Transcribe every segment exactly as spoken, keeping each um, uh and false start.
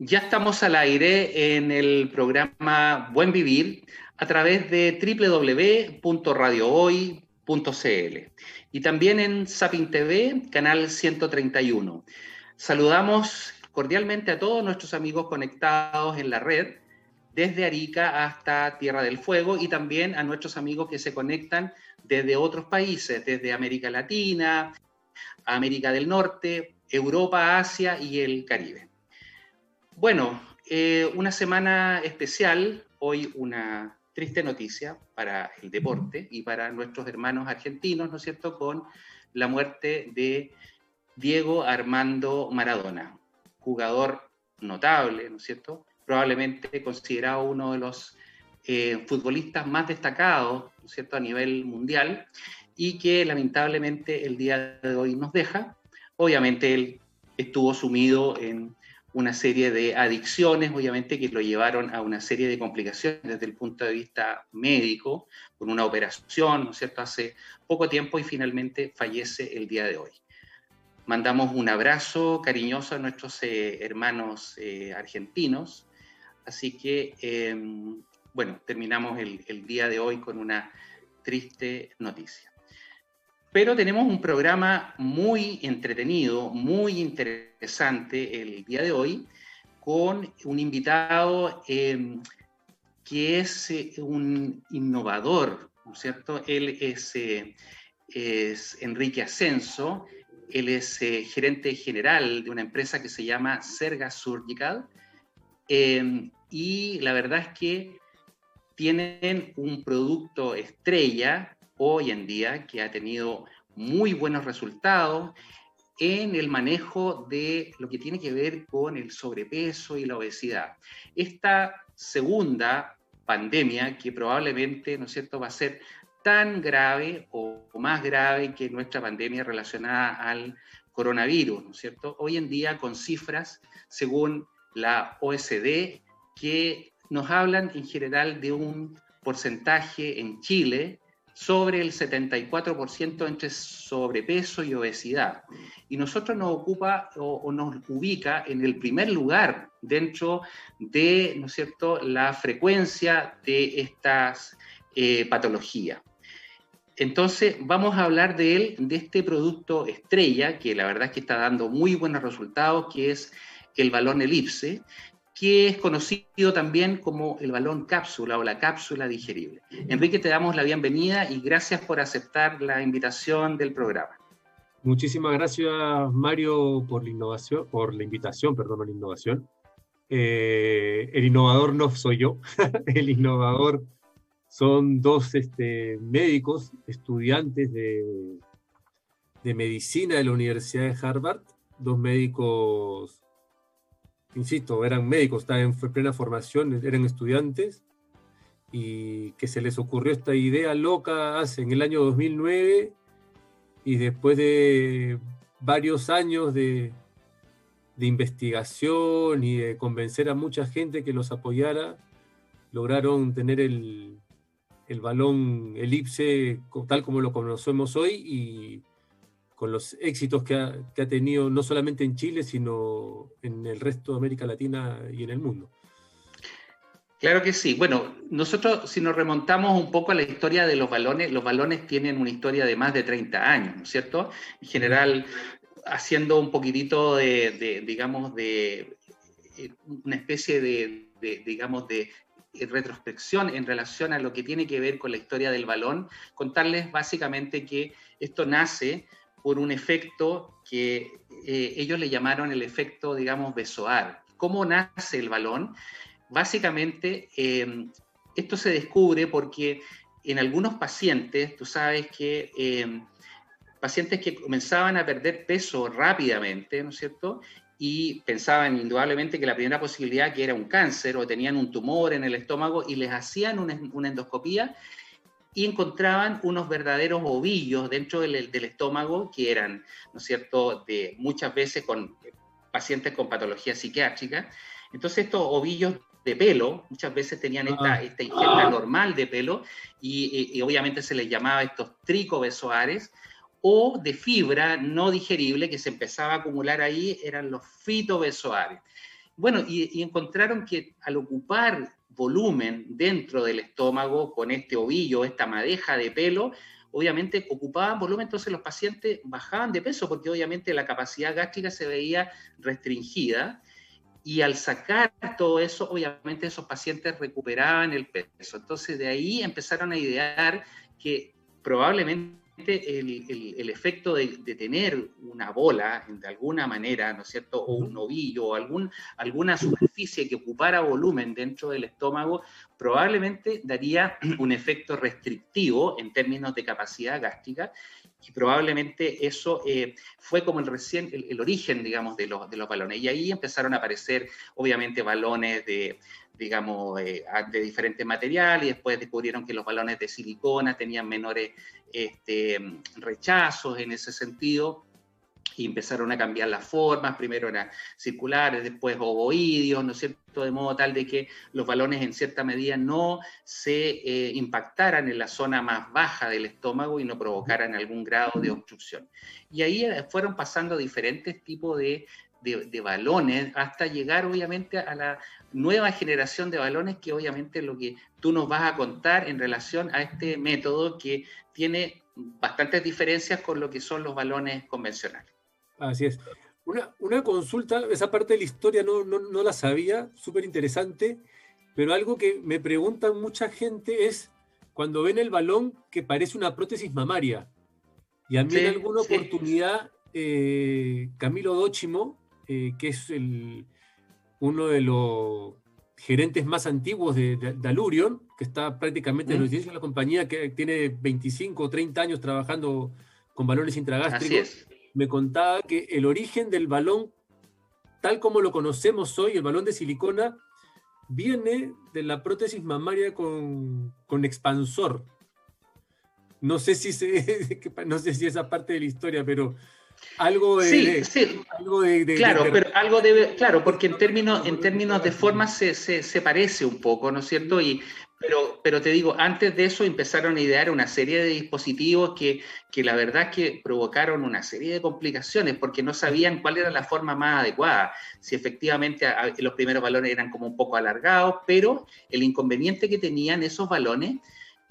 Ya estamos al aire en el programa Buen Vivir a través de doble u doble u doble u punto radio hoy punto c l y también en Sapin T V, canal ciento treinta y uno. Saludamos cordialmente a todos nuestros amigos conectados en la red, desde Arica hasta Tierra del Fuego, y también a nuestros amigos que se conectan desde otros países, desde América Latina, América del Norte, Europa, Asia y el Caribe. Bueno, eh, una semana especial, hoy una triste noticia para el deporte y para nuestros hermanos argentinos, ¿no es cierto?, con la muerte de Diego Armando Maradona, jugador notable, ¿no es cierto?, probablemente considerado uno de los eh, futbolistas más destacados, ¿no es cierto?, a nivel mundial, y que lamentablemente el día de hoy nos deja. Obviamente él estuvo sumido en una serie de adicciones, obviamente que lo llevaron a una serie de complicaciones desde el punto de vista médico, con una operación, ¿no es cierto?, hace poco tiempo, y finalmente fallece el día de hoy. Mandamos un abrazo cariñoso a nuestros eh, hermanos eh, argentinos. Así que, eh, bueno, terminamos el, el día de hoy con una triste noticia. Pero tenemos un programa muy entretenido, muy interesante el día de hoy, con un invitado eh, que es eh, un innovador, ¿no es cierto? Él es, eh, es Enrique Asensio. Él es eh, gerente general de una empresa que se llama Serga Surgical. Eh, y la verdad es que tienen un producto estrella hoy en día que ha tenido muy buenos resultados en el manejo de lo que tiene que ver con el sobrepeso y la obesidad. Esta segunda pandemia, que probablemente, ¿no es cierto?, va a ser tan grave o más grave que nuestra pandemia relacionada al coronavirus, ¿no es cierto? Hoy en día con cifras, según la O S D, que nos hablan en general de un porcentaje en Chile sobre el setenta y cuatro por ciento entre sobrepeso y obesidad. Y nosotros nos ocupa o, o nos ubica en el primer lugar dentro de, ¿no es cierto?, la frecuencia de estas eh, patologías. Entonces vamos a hablar de él, de este producto estrella, que la verdad es que está dando muy buenos resultados, que es el balón elipse, que es conocido también como el balón cápsula o la cápsula digerible. Enrique, te damos la bienvenida y gracias por aceptar la invitación del programa. Muchísimas gracias, Mario, por la innovación, por la invitación, perdón, la innovación. Eh, el innovador no soy yo, el innovador son dos este, médicos, estudiantes de, de medicina de la Universidad de Harvard, dos médicos, insisto, eran médicos, estaban en plena formación, eran estudiantes, y que se les ocurrió esta idea loca hace en el año dos mil nueve, y después de varios años de, de investigación y de convencer a mucha gente que los apoyara, lograron tener el, el balón elipse tal como lo conocemos hoy, y con los éxitos que ha, que ha tenido no solamente en Chile, sino en el resto de América Latina y en el mundo. Claro que sí. Bueno, nosotros si nos remontamos un poco a la historia de los balones, los balones tienen una historia de más de treinta años, ¿no es cierto? En general, haciendo un poquitito de, de digamos, de una especie de, de digamos, de retrospección en relación a lo que tiene que ver con la historia del balón, contarles básicamente que esto nace por un efecto que eh, ellos le llamaron el efecto, digamos, Bezoar. ¿Cómo nace el balón? Básicamente, eh, esto se descubre porque en algunos pacientes, tú sabes que eh, pacientes que comenzaban a perder peso rápidamente, ¿no es cierto?, y pensaban indudablemente que la primera posibilidad que era un cáncer o tenían un tumor en el estómago, y les hacían una, una endoscopía, y encontraban unos verdaderos ovillos dentro del, del estómago que eran, ¿no es cierto?, de, muchas veces con pacientes con patología psiquiátrica. Entonces estos ovillos de pelo, muchas veces tenían esta, esta ingesta normal de pelo, y, y, y obviamente se les llamaba estos tricobezoares, o de fibra no digerible que se empezaba a acumular ahí, eran los fitobezoares. Bueno, y, y encontraron que al ocupar volumen dentro del estómago con este ovillo, esta madeja de pelo, obviamente ocupaban volumen, entonces los pacientes bajaban de peso porque obviamente la capacidad gástrica se veía restringida, y al sacar todo eso, obviamente esos pacientes recuperaban el peso. Entonces de ahí empezaron a idear que probablemente el, el, el efecto de, de tener una bola, de alguna manera, ¿no es cierto?, o un ovillo, o algún, alguna superficie que ocupara volumen dentro del estómago, probablemente daría un efecto restrictivo en términos de capacidad gástrica, y probablemente eso eh, fue como el, recién, el, el origen, digamos, de los, de los balones. Y ahí empezaron a aparecer, obviamente, balones de... digamos, eh, de diferentes materiales, y después descubrieron que los balones de silicona tenían menores este, rechazos en ese sentido, y empezaron a cambiar las formas, primero eran circulares, después ovoidios, ¿no es cierto?, de modo tal de que los balones en cierta medida no se eh, impactaran en la zona más baja del estómago y no provocaran algún grado de obstrucción. Y ahí fueron pasando diferentes tipos de... De, de balones, hasta llegar obviamente a la nueva generación de balones, que obviamente es lo que tú nos vas a contar en relación a este método, que tiene bastantes diferencias con lo que son los balones convencionales. Así es. Una, una consulta, esa parte de la historia no, no, no la sabía, súper interesante, pero algo que me preguntan mucha gente es cuando ven el balón que parece una prótesis mamaria, y a mí sí, en alguna sí. oportunidad eh, Camilo Dóchimo, Eh, que es el, uno de los gerentes más antiguos de, de, de Allurion, que está prácticamente en los inicios de la compañía, que tiene veinticinco o treinta años trabajando con balones intragástricos, me contaba que el origen del balón, tal como lo conocemos hoy, el balón de silicona, viene de la prótesis mamaria con, con expansor. No sé si se, no sé si esa parte de la historia, pero... Algo de... Sí, de, sí. Algo de, de, claro, de, de, pero algo de... Claro, porque en términos, en términos de forma se, se, se parece un poco, ¿no es cierto? Y, pero, pero te digo, antes de eso empezaron a idear una serie de dispositivos que, que la verdad es que provocaron una serie de complicaciones porque no sabían cuál era la forma más adecuada. Si efectivamente a, a, los primeros balones eran como un poco alargados, pero el inconveniente que tenían esos balones...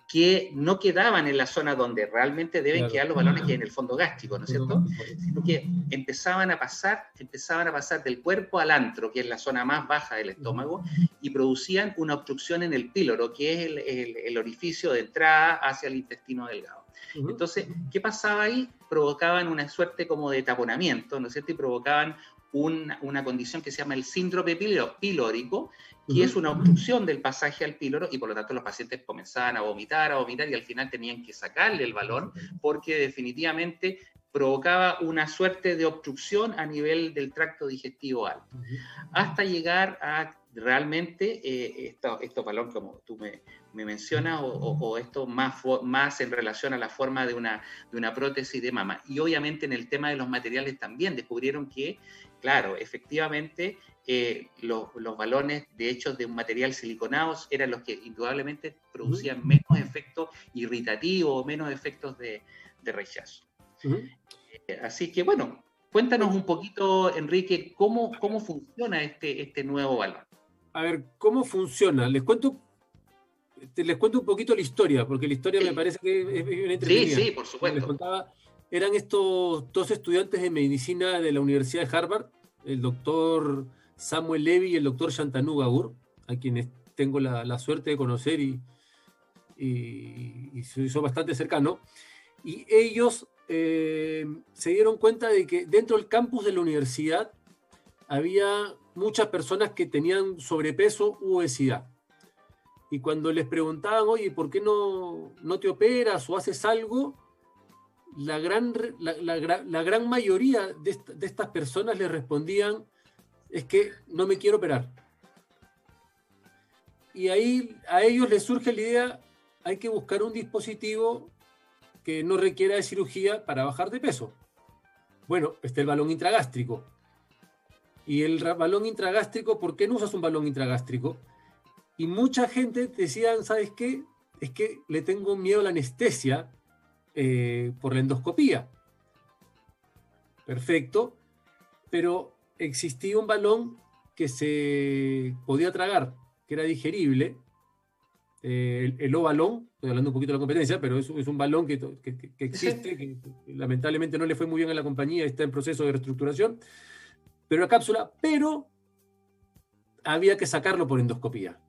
que no quedaban en la zona donde realmente deben claro. quedar los balones, que en el fondo gástrico, ¿no es cierto? Sino que empezaban a pasar, empezaban a pasar del cuerpo al antro, que es la zona más baja del estómago, y producían una obstrucción en el píloro, que es el, el, el orificio de entrada hacia el intestino delgado. Entonces, ¿qué pasaba ahí? Provocaban una suerte como de taponamiento, ¿no es cierto? Y provocaban una, una condición que se llama el síndrome pilórico, y es una obstrucción del pasaje al píloro, y por lo tanto los pacientes comenzaban a vomitar, a vomitar, y al final tenían que sacarle el balón, porque definitivamente provocaba una suerte de obstrucción a nivel del tracto digestivo alto. Hasta llegar a realmente eh, esto, esto balón, como tú me, me mencionas, o, o, o esto más, más en relación a la forma de una, de una prótesis de mama. Y obviamente en el tema de los materiales también descubrieron que, claro, efectivamente, Eh, los, los balones de hecho de un material siliconado eran los que indudablemente producían uh-huh. menos efectos irritativos o menos efectos de, de rechazo. Uh-huh. Eh, así que bueno, cuéntanos un poquito, Enrique, cómo, cómo funciona este, este nuevo balón. A ver, ¿cómo funciona? Les cuento, les cuento un poquito la historia, porque la historia sí. me parece que es bien entretenida. Sí, sí, por supuesto. Les contaba, eran estos dos estudiantes de medicina de la Universidad de Harvard, el doctor Samuel Levy y el doctor Shantanu Gaur, a quienes tengo la, la suerte de conocer y, y, y soy bastante cercano, y ellos eh, se dieron cuenta de que dentro del campus de la universidad había muchas personas que tenían sobrepeso u obesidad. Y cuando les preguntaban, oye, ¿por qué no, no te operas o haces algo?, la gran, la, la, la gran mayoría de, esta, de estas personas les respondían, es que no me quiero operar. Y ahí a ellos les surge la idea, hay que buscar un dispositivo que no requiera de cirugía para bajar de peso. Bueno, está el balón intragástrico. Y el balón intragástrico, ¿por qué no usas un balón intragástrico? Y mucha gente decía, ¿sabes qué? Es que le tengo miedo a la anestesia eh, por la endoscopía. Perfecto, pero existía un balón que se podía tragar, que era digerible, eh, el, el ovalón, estoy hablando un poquito de la competencia, pero es, es un balón que, que, que existe, que lamentablemente no le fue muy bien a la compañía, está en proceso de reestructuración, pero la cápsula, pero había que sacarlo por endoscopía.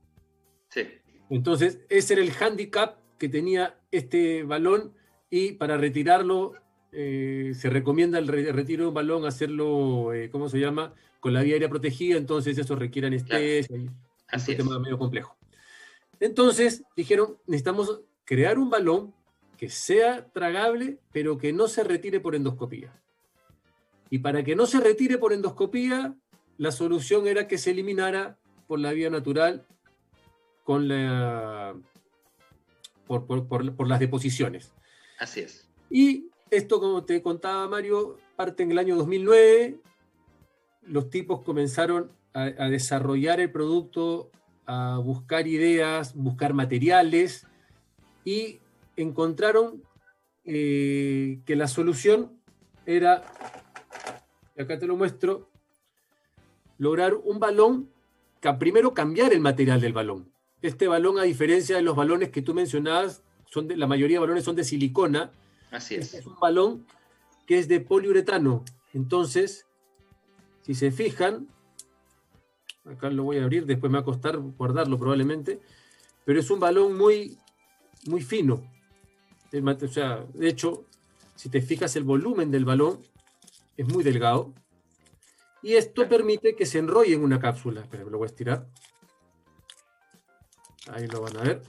Sí. Entonces, ese era el hándicap que tenía este balón, y para retirarlo eh, se recomienda el re- retiro de un balón, hacerlo, eh, ¿cómo se llama?, con la vía aérea protegida, entonces eso requiere anestesia, claro. Así es un tema medio complejo. Entonces dijeron, necesitamos crear un balón que sea tragable, pero que no se retire por endoscopía. Y para que no se retire por endoscopía, la solución era que se eliminara por la vía natural con la... Por, por, por, por las deposiciones. Así es. Y esto, como te contaba Mario, parte en el año dos mil nueve, los tipos comenzaron a, a desarrollar el producto, a buscar ideas, buscar materiales, y encontraron eh, que la solución era, y acá te lo muestro, lograr un balón, que primero cambiar el material del balón. Este balón, a diferencia de los balones que tú mencionabas, son de, la mayoría de balones son de silicona. Así es. Este es un balón que es de poliuretano. Entonces, si se fijan, acá lo voy a abrir, después me va a costar guardarlo probablemente, pero es un balón muy, muy fino. O sea, de hecho, si te fijas, el volumen del balón es muy delgado. Y esto permite que se enrolle en una cápsula. Espera, me lo voy a estirar. Ahí lo van a ver.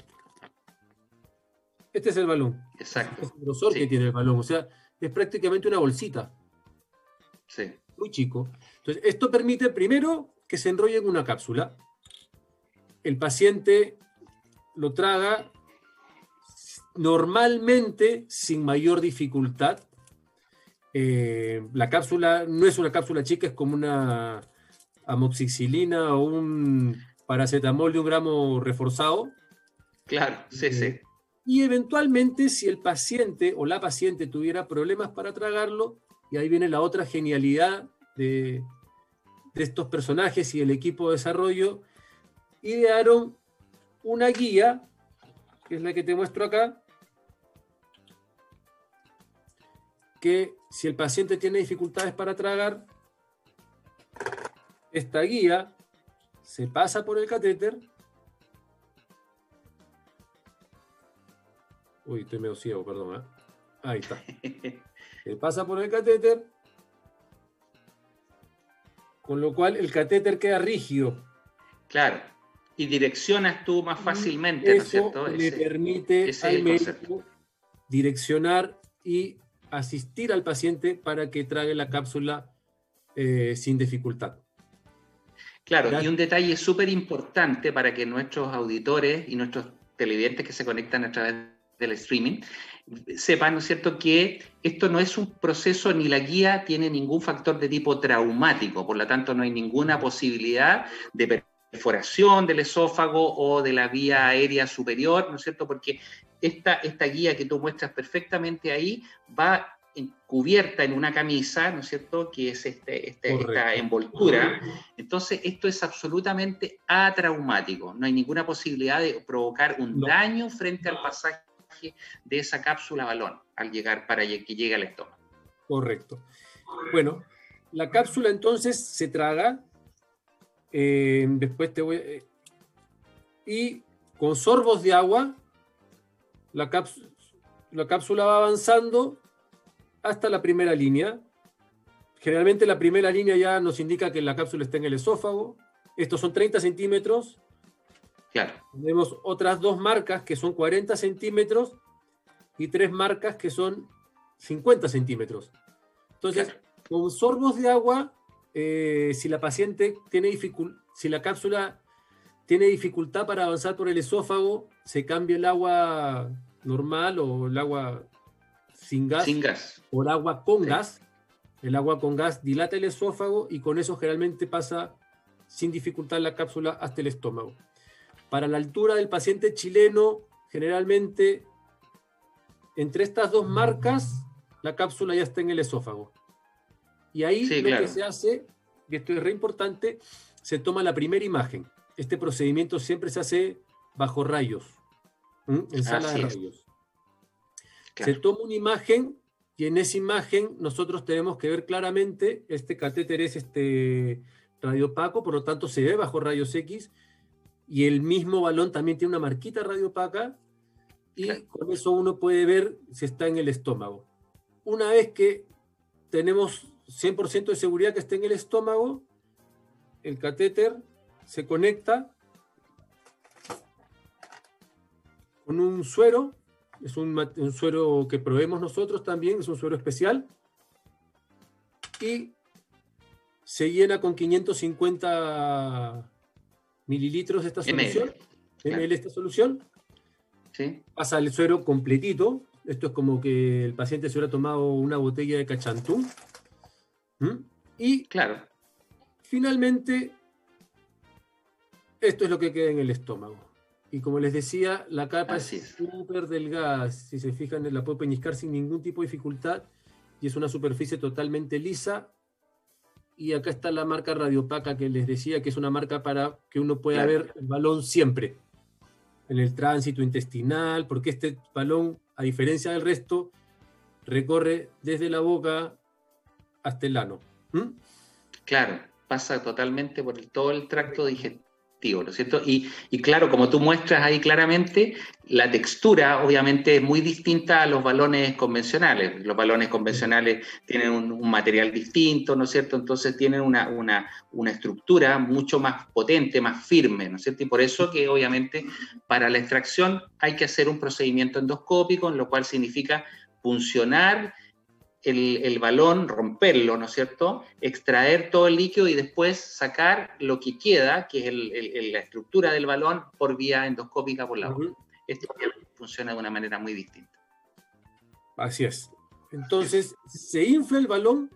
Este es el balón. Exacto. Es el grosor, sí, que tiene el balón. O sea, es prácticamente una bolsita. Sí. Muy chico. Entonces, esto permite primero que se enrolle en una cápsula. El paciente lo traga normalmente sin mayor dificultad. Eh, la cápsula no es una cápsula chica, es como una amoxicilina o un... paracetamol de un gramo reforzado. Claro, sí, eh, sí. Y eventualmente, si el paciente o la paciente tuviera problemas para tragarlo, y ahí viene la otra genialidad de, de estos personajes y el equipo de desarrollo, idearon una guía, que es la que te muestro acá, que si el paciente tiene dificultades para tragar, esta guía se pasa por el catéter. Uy, estoy medio ciego, perdón. ¿eh? Ahí está. Se pasa por el catéter. Con lo cual el catéter queda rígido. Claro. Y direccionas tú más fácilmente, ¿no es cierto? Eso le permite al médico direccionar y asistir al paciente para que trague la cápsula eh, sin dificultad. Claro, y un detalle súper importante para que nuestros auditores y nuestros televidentes que se conectan a través del streaming sepan, ¿no es cierto?, que esto no es un proceso, ni la guía tiene ningún factor de tipo traumático, por lo tanto no hay ninguna posibilidad de perforación del esófago o de la vía aérea superior, ¿no es cierto?, porque esta, esta guía que tú muestras perfectamente ahí va cubierta en una camisa, ¿no es cierto?, que es este, este, esta envoltura. Entonces, esto es absolutamente atraumático. No hay ninguna posibilidad de provocar un no. daño frente al pasaje de esa cápsula balón al llegar, para que llegue al estómago. Correcto. Bueno, la cápsula entonces se traga, eh, después te voy... Eh, y con sorbos de agua, la cápsula, la cápsula va avanzando hasta la primera línea. Generalmente la primera línea ya nos indica que la cápsula está en el esófago. Estos son treinta centímetros. Claro. Tenemos otras dos marcas que son cuarenta centímetros y tres marcas que son cincuenta centímetros. Entonces, claro, con sorbos de agua, eh, si la paciente tiene dificultad, si la cápsula tiene dificultad para avanzar por el esófago, se cambia el agua normal o el agua... sin gas, sin gas, por agua con sí. gas. El agua con gas dilata el esófago y con eso generalmente pasa sin dificultad la cápsula hasta el estómago. Para la altura del paciente chileno, generalmente entre estas dos marcas la cápsula ya está en el esófago. Y ahí sí, lo claro. que se hace, y esto es re importante, se toma la primera imagen. Este procedimiento siempre se hace bajo rayos, ¿m? en sala de rayos. Claro. Se toma una imagen y en esa imagen nosotros tenemos que ver claramente, este catéter es este radiopaco, por lo tanto se ve bajo rayos X, y el mismo balón también tiene una marquita radiopaca, y claro, con eso uno puede ver si está en el estómago. Una vez que tenemos cien por ciento de seguridad que está en el estómago, el catéter se conecta con un suero, es un, un suero que proveemos nosotros también, es un suero especial, y se llena con quinientos cincuenta mililitros esta solución, ml esta solución, sí. Pasa el suero completito, esto es como que el paciente se hubiera tomado una botella de cachantún, ¿Mm? y claro. finalmente esto es lo que queda en el estómago. Y como les decía, la capa Así es súper delgada. Si se fijan, la puedo peñiscar sin ningún tipo de dificultad. Y es una superficie totalmente lisa. Y acá está la marca radiopaca que les decía, que es una marca para que uno pueda claro. ver el balón siempre. En el tránsito intestinal, porque este balón, a diferencia del resto, recorre desde la boca hasta el ano. ¿Mm? Claro, pasa totalmente por el, todo el tracto digestivo, ¿no es cierto? Y, y claro, como tú muestras ahí claramente, la textura obviamente es muy distinta a los balones convencionales. Los balones convencionales tienen un, un material distinto, ¿no es cierto? Entonces tienen una, una, una estructura mucho más potente, más firme, ¿no es cierto? Y por eso que obviamente para la extracción hay que hacer un procedimiento endoscópico, en lo cual significa puncionar El, el balón, romperlo, ¿no es cierto? Extraer todo el líquido y después sacar lo que queda, que es el, el, la estructura del balón, por vía endoscópica por la boca. Uh-huh. Esto funciona de una manera muy distinta. Así es. Entonces, se infla el balón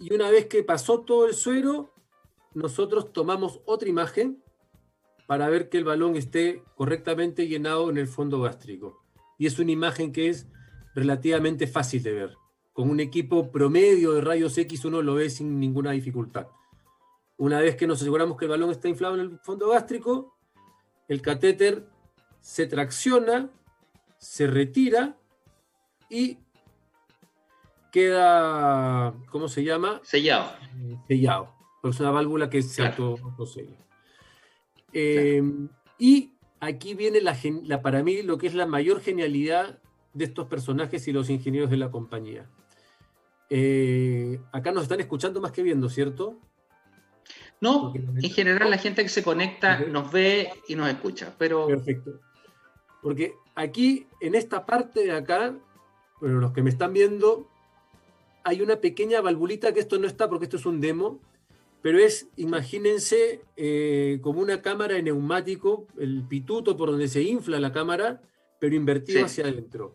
y una vez que pasó todo el suero, nosotros tomamos otra imagen para ver que el balón esté correctamente llenado en el fondo gástrico. Y es una imagen que es relativamente fácil de ver. Con un equipo promedio de rayos X uno lo ve sin ninguna dificultad. Una vez que nos aseguramos que el balón está inflado en el fondo gástrico, el catéter se tracciona, se retira y queda, ¿cómo se llama? Sellado. Sellado. Es una válvula que se claro. autosella. Eh, claro. Y aquí viene la, la, para mí lo que es la mayor genialidad de estos personajes y los ingenieros de la compañía. Eh, acá nos están escuchando más que viendo, ¿cierto? No, en general la gente que se conecta okay. nos ve y nos escucha, pero... Perfecto. Porque aquí, en esta parte de acá, bueno, los que me están viendo, hay una pequeña valvulita, que esto no está porque esto es un demo, pero es, imagínense, eh, como una cámara de neumático, el pituto por donde se infla la cámara, pero invertido sí. hacia adentro.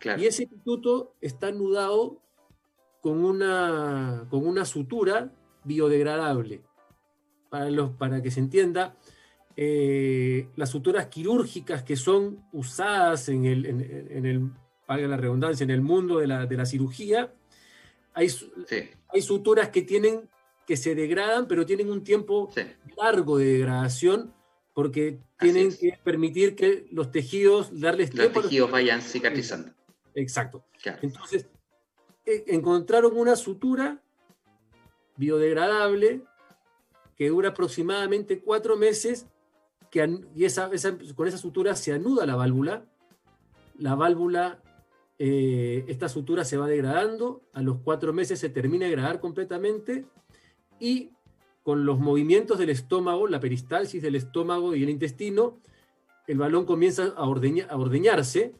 Claro. Y ese pituto está anudado con una, con una sutura biodegradable. Para, los, para que se entienda, eh, las suturas quirúrgicas que son usadas en el, en, en el, valga la redundancia, en el mundo de la, de la cirugía, hay, sí. hay suturas que, tienen, que se degradan, pero tienen un tiempo sí. largo de degradación, porque tienen es. que permitir que los tejidos, darles tiempo. Los tejidos vayan cicatrizando. Exacto. Claro. Entonces, eh, encontraron una sutura biodegradable que dura aproximadamente cuatro meses, que an- y esa, esa, con esa sutura se anuda la válvula. La válvula, eh, esta sutura se va degradando, a los cuatro meses se termina de degradar completamente y... con los movimientos del estómago, la peristalsis del estómago y el intestino, el balón comienza a, ordeña, a ordeñarse,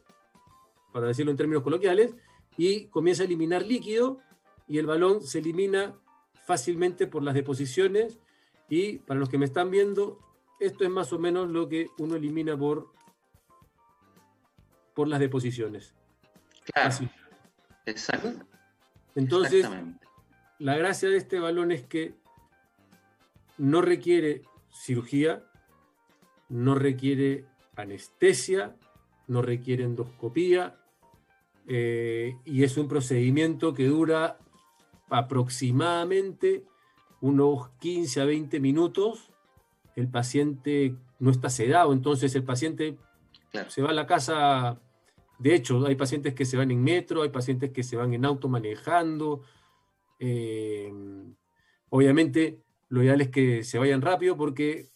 para decirlo en términos coloquiales, y comienza a eliminar líquido, y el balón se elimina fácilmente por las deposiciones, y para los que me están viendo, esto es más o menos lo que uno elimina por, por las deposiciones. Claro, Así. exacto. Entonces, la gracia de este balón es que no requiere cirugía, no requiere anestesia, no requiere endoscopía, eh, y es un procedimiento que dura aproximadamente unos quince a veinte minutos, el paciente no está sedado, entonces el paciente claro. se va a la casa. De hecho, hay pacientes que se van en metro, hay pacientes que se van en auto manejando. Eh, obviamente, lo ideal es que se vayan rápido porque,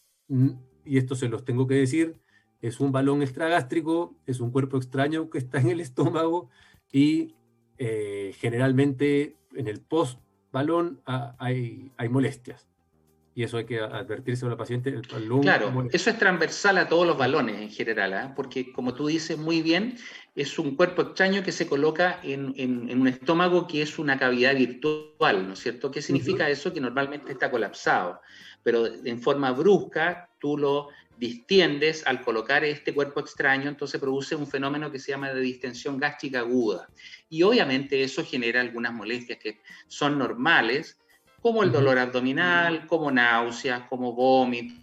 y esto se los tengo que decir, es un balón extragástrico, es un cuerpo extraño que está en el estómago y eh, generalmente en el post-balón a, hay, hay molestias. Y eso hay que advertirse a la paciente. El balón, claro, eso es transversal a todos los balones en general, ¿eh? Porque como tú dices muy bien, es un cuerpo extraño que se coloca en, en, en un estómago que es una cavidad virtual, ¿no es cierto? ¿Qué significa uh-huh. eso? Que normalmente está colapsado, pero en forma brusca tú lo distiendes al colocar este cuerpo extraño, entonces produce un fenómeno que se llama de distensión gástrica aguda. Y obviamente eso genera algunas molestias que son normales, como el dolor abdominal, como náuseas, como vómitos,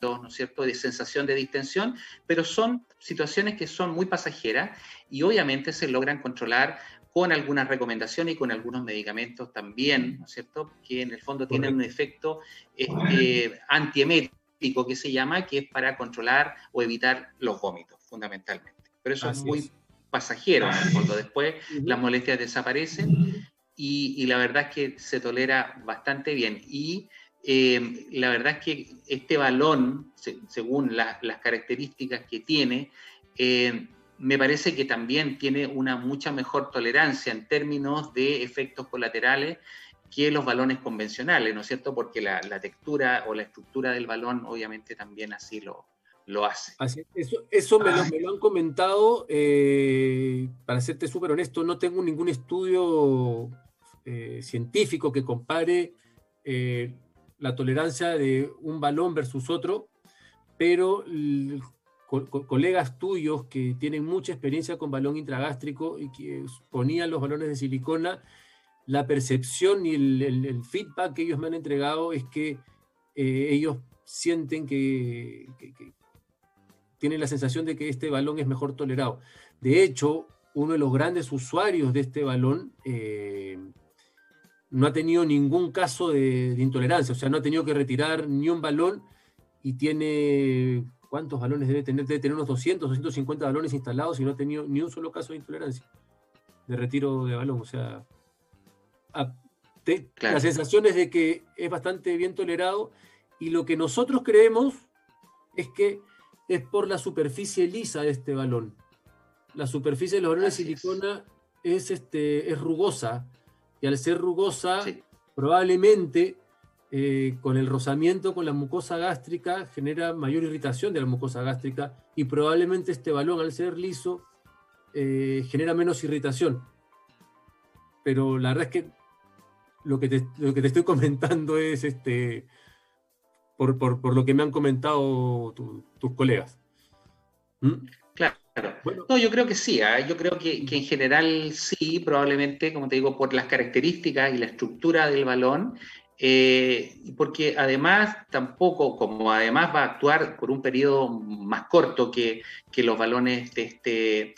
¿no es cierto?, de sensación de distensión, pero son situaciones que son muy pasajeras y obviamente se logran controlar con algunas recomendaciones y con algunos medicamentos también, ¿no es cierto?, que en el fondo tienen un efecto este, antiemético que se llama, que es para controlar o evitar los vómitos, fundamentalmente. Pero eso Así es muy es. pasajero, en el fondo. Después las molestias desaparecen. Y, y la verdad es que se tolera bastante bien. Y eh, la verdad es que este balón, se, según la, las características que tiene, eh, me parece que también tiene una mucha mejor tolerancia en términos de efectos colaterales que los balones convencionales, ¿no es cierto? Porque la, la textura o la estructura del balón obviamente también así lo, lo hace. Así, eso eso me, lo, me lo han comentado. Eh, para serte súper honesto, no tengo ningún estudio... Eh, científico que compare eh, la tolerancia de un balón versus otro, pero l- co- colegas tuyos que tienen mucha experiencia con balón intragástrico y que ponían los balones de silicona, la percepción y el, el, el feedback que ellos me han entregado es que eh, ellos sienten que, que, que tienen la sensación de que este balón es mejor tolerado. De hecho, uno de los grandes usuarios de este balón eh, no ha tenido ningún caso de, de intolerancia, o sea, no ha tenido que retirar ni un balón y tiene, ¿cuántos balones debe tener? Debe tener unos doscientos, doscientos cincuenta balones instalados y no ha tenido ni un solo caso de intolerancia, de retiro de balón, o sea, a, te, claro. la sensación es de que es bastante bien tolerado y lo que nosotros creemos es que es por la superficie lisa de este balón. La superficie de los balones de silicona es, este, es rugosa, y al ser rugosa, sí. probablemente eh, con el rozamiento con la mucosa gástrica genera mayor irritación de la mucosa gástrica y probablemente este balón al ser liso eh, genera menos irritación. Pero la verdad es que lo que te, lo que te estoy comentando es este, por, por, por lo que me han comentado tu, tus colegas. ¿Mm? Claro. Claro. No, yo creo que sí, ¿eh? Yo creo que, que en general sí, probablemente, como te digo, por las características y la estructura del balón, eh, porque además tampoco, como además va a actuar por un periodo más corto que, que los balones este,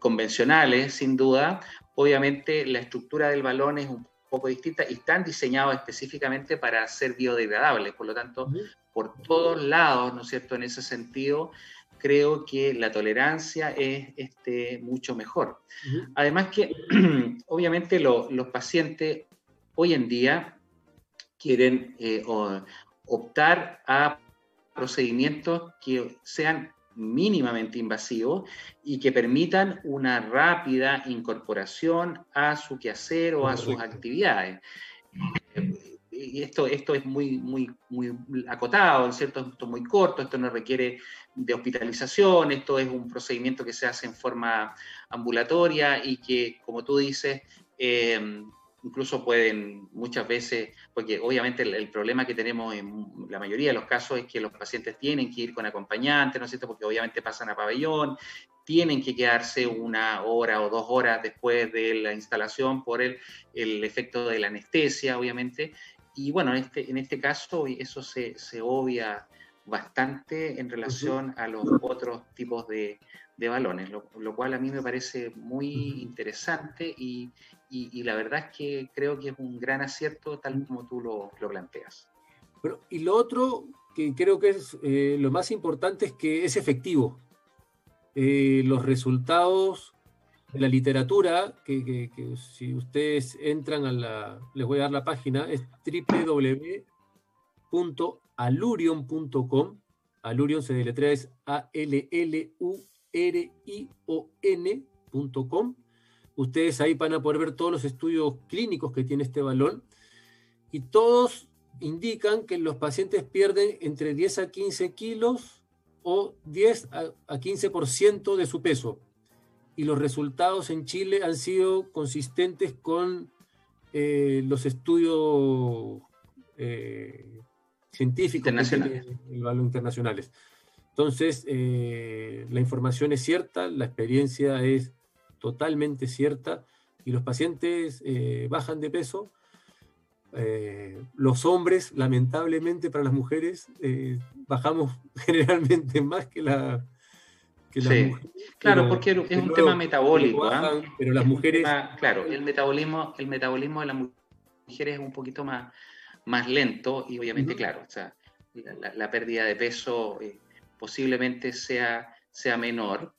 convencionales, sin duda, obviamente la estructura del balón es un poco distinta y están diseñados específicamente para ser biodegradables, por lo tanto, por todos lados, ¿no es cierto?, en ese sentido... creo que la tolerancia es este, mucho mejor. Uh-huh. Además que, obviamente, lo, los pacientes hoy en día quieren eh, o, optar a procedimientos que sean mínimamente invasivos y que permitan una rápida incorporación a su quehacer o a Perfecto. Sus actividades. Uh-huh. Y esto, esto es muy, muy, muy acotado, ¿cierto? Esto es muy corto, esto no requiere de hospitalización, esto es un procedimiento que se hace en forma ambulatoria y que, como tú dices, eh, incluso pueden muchas veces, porque obviamente el, el problema que tenemos en la mayoría de los casos es que los pacientes tienen que ir con acompañantes, ¿no es cierto? Porque obviamente pasan a pabellón, tienen que quedarse una hora o dos horas después de la instalación por el, el efecto de la anestesia, obviamente. Y bueno, este, en este caso eso se, se obvia bastante en relación uh-huh. a los otros tipos de, de balones, lo, lo cual a mí me parece muy interesante y, y, y la verdad es que creo que es un gran acierto tal como tú lo, lo planteas. Bueno, y lo otro que creo que es eh, lo más importante es que es efectivo. Eh, los resultados de la literatura, que, que, que si ustedes entran a la, les voy a dar la página, es doble u doble u doble u punto allurion punto com. Allurion se deletrea, es A L L U R I O N punto com. Ustedes ahí van a poder ver todos los estudios clínicos que tiene este balón, y todos indican que los pacientes pierden entre diez a quince kilos o diez a quince por ciento de su peso. Y los resultados en Chile han sido consistentes con eh, los estudios eh, científicos internacionales. El, el, el, internacionales. Entonces, eh, la información es cierta, la experiencia es totalmente cierta, y los pacientes eh, bajan de peso. Eh, los hombres, lamentablemente para las mujeres, eh, bajamos generalmente más que la... Que las sí, mujeres, claro, pero, porque es un luego, tema metabólico. Bajan, ¿eh? Pero las es mujeres... Tema, claro, el metabolismo, el metabolismo de las mujeres es un poquito más, más lento, y obviamente, uh-huh. claro, o sea, la, la pérdida de peso eh, posiblemente sea, sea menor.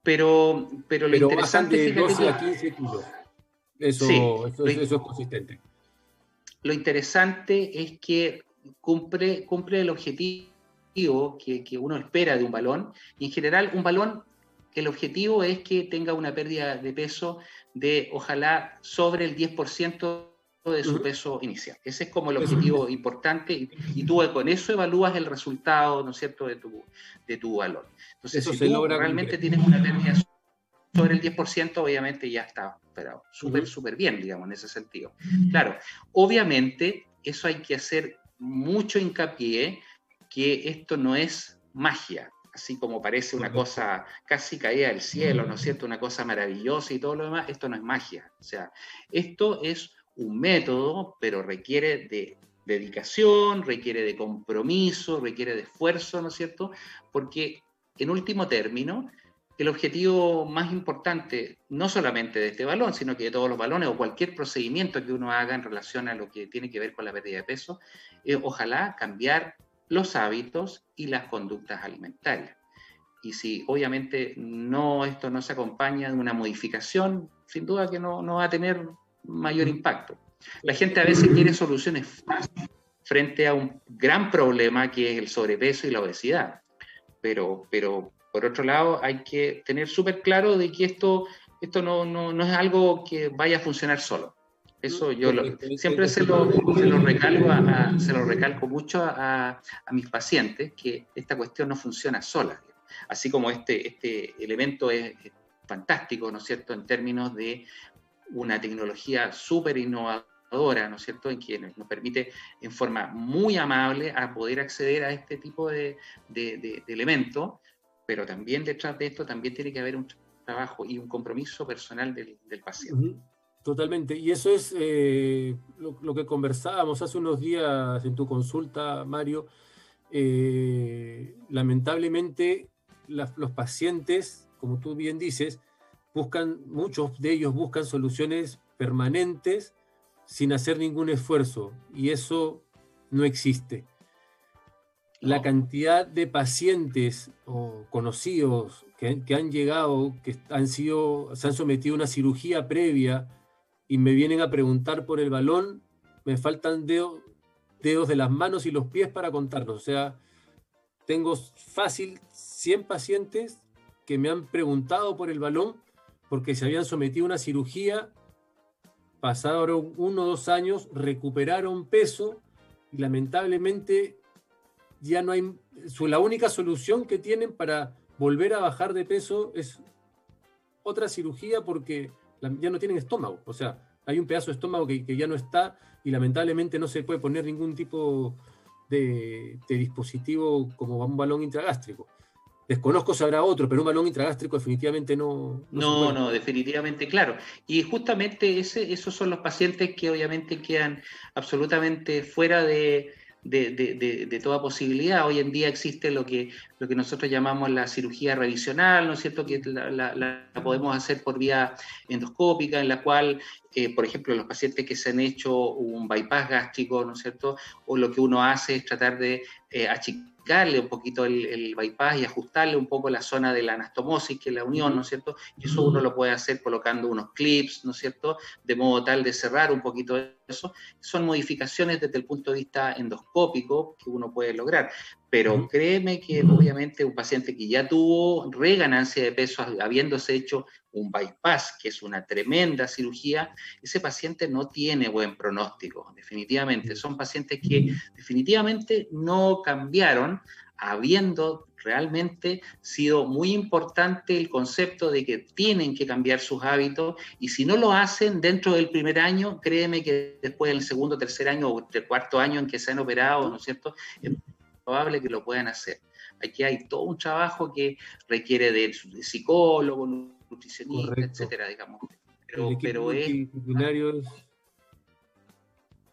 Pero, pero lo pero interesante es que... doce a quince kilos. Eso, sí, eso, eso, eso es consistente. Lo interesante es que cumple, cumple el objetivo que, que uno espera de un balón. Y en general, un balón, el objetivo es que tenga una pérdida de peso de, ojalá, sobre el diez por ciento de su uh-huh. peso inicial. Ese es como el objetivo uh-huh. importante, y, y tú con eso evalúas el resultado, ¿no es cierto?, de tu, de tu balón. Entonces, eso si tú realmente tienes una pérdida sobre el diez por ciento, obviamente ya está superado. Súper, uh-huh. súper bien, digamos, en ese sentido. Claro, obviamente, eso hay que hacer mucho hincapié, que esto no es magia, así como parece una uh-huh. cosa casi caída del cielo, ¿no es cierto?, una cosa maravillosa y todo lo demás. Esto no es magia. O sea, esto es un método, pero requiere de dedicación, requiere de compromiso, requiere de esfuerzo, ¿no es cierto?, porque, en último término, el objetivo más importante, no solamente de este balón, sino que de todos los balones o cualquier procedimiento que uno haga en relación a lo que tiene que ver con la pérdida de peso, eh, ojalá cambiar los hábitos y las conductas alimentarias. Y si obviamente no, esto no se acompaña de una modificación, sin duda que no, no va a tener mayor impacto. La gente a veces quiere soluciones fáciles frente a un gran problema que es el sobrepeso y la obesidad, pero... pero por otro lado, hay que tener súper claro de que esto, esto no, no, no es algo que vaya a funcionar solo. Eso yo lo, siempre se lo, se lo recalco, a, se lo recalco mucho a, a mis pacientes, que esta cuestión no funciona sola. Así como este, este elemento es fantástico, ¿no es cierto?, en términos de una tecnología súper innovadora, ¿no es cierto?, en que nos permite en forma muy amable a poder acceder a este tipo de, de, de, de elementos. Pero también detrás de esto también tiene que haber un trabajo y un compromiso personal del, del paciente. Totalmente, y eso es eh, lo, lo que conversábamos hace unos días en tu consulta, Mario. Eh, lamentablemente la, los pacientes, como tú bien dices, buscan, muchos de ellos buscan soluciones permanentes sin hacer ningún esfuerzo, y eso no existe. La cantidad de pacientes o conocidos que, que han llegado, que han sido, se han sometido a una cirugía previa y me vienen a preguntar por el balón, me faltan dedo, dedos de las manos y los pies para contarlos. O sea, tengo fácil cien pacientes que me han preguntado por el balón porque se habían sometido a una cirugía, pasaron uno o dos años, recuperaron peso y lamentablemente... ya no hay, la única solución que tienen para volver a bajar de peso es otra cirugía porque ya no tienen estómago, o sea, hay un pedazo de estómago que, que ya no está y lamentablemente no se puede poner ningún tipo de, de dispositivo como un balón intragástrico. Desconozco si habrá otro, pero un balón intragástrico definitivamente no... No, no, no definitivamente, claro. Y justamente ese, esos son los pacientes que obviamente quedan absolutamente fuera de... de, de, de, de toda posibilidad. Hoy en día existe lo que, lo que nosotros llamamos la cirugía revisional, ¿no es cierto?, que la, la, la podemos hacer por vía endoscópica, en la cual, eh, por ejemplo, los pacientes que se han hecho un bypass gástrico, ¿no es cierto?, o lo que uno hace es tratar de eh, achicar un poquito el, el bypass y ajustarle un poco la zona de la anastomosis, que es la unión, ¿no es cierto? Y eso uno lo puede hacer colocando unos clips, ¿no es cierto?, de modo tal de cerrar un poquito eso. Son modificaciones desde el punto de vista endoscópico que uno puede lograr. Pero créeme que obviamente un paciente que ya tuvo reganancia de peso habiéndose hecho un bypass, que es una tremenda cirugía, ese paciente no tiene buen pronóstico, definitivamente. Son pacientes que definitivamente no cambiaron, habiendo realmente sido muy importante el concepto de que tienen que cambiar sus hábitos, y si no lo hacen dentro del primer año, créeme que después del segundo, tercer año o del cuarto año en que se han operado, ¿no es cierto?, probable que lo puedan hacer. Aquí hay todo un trabajo que requiere de psicólogo, nutricionista, correcto, etcétera, digamos. Pero, el pero es...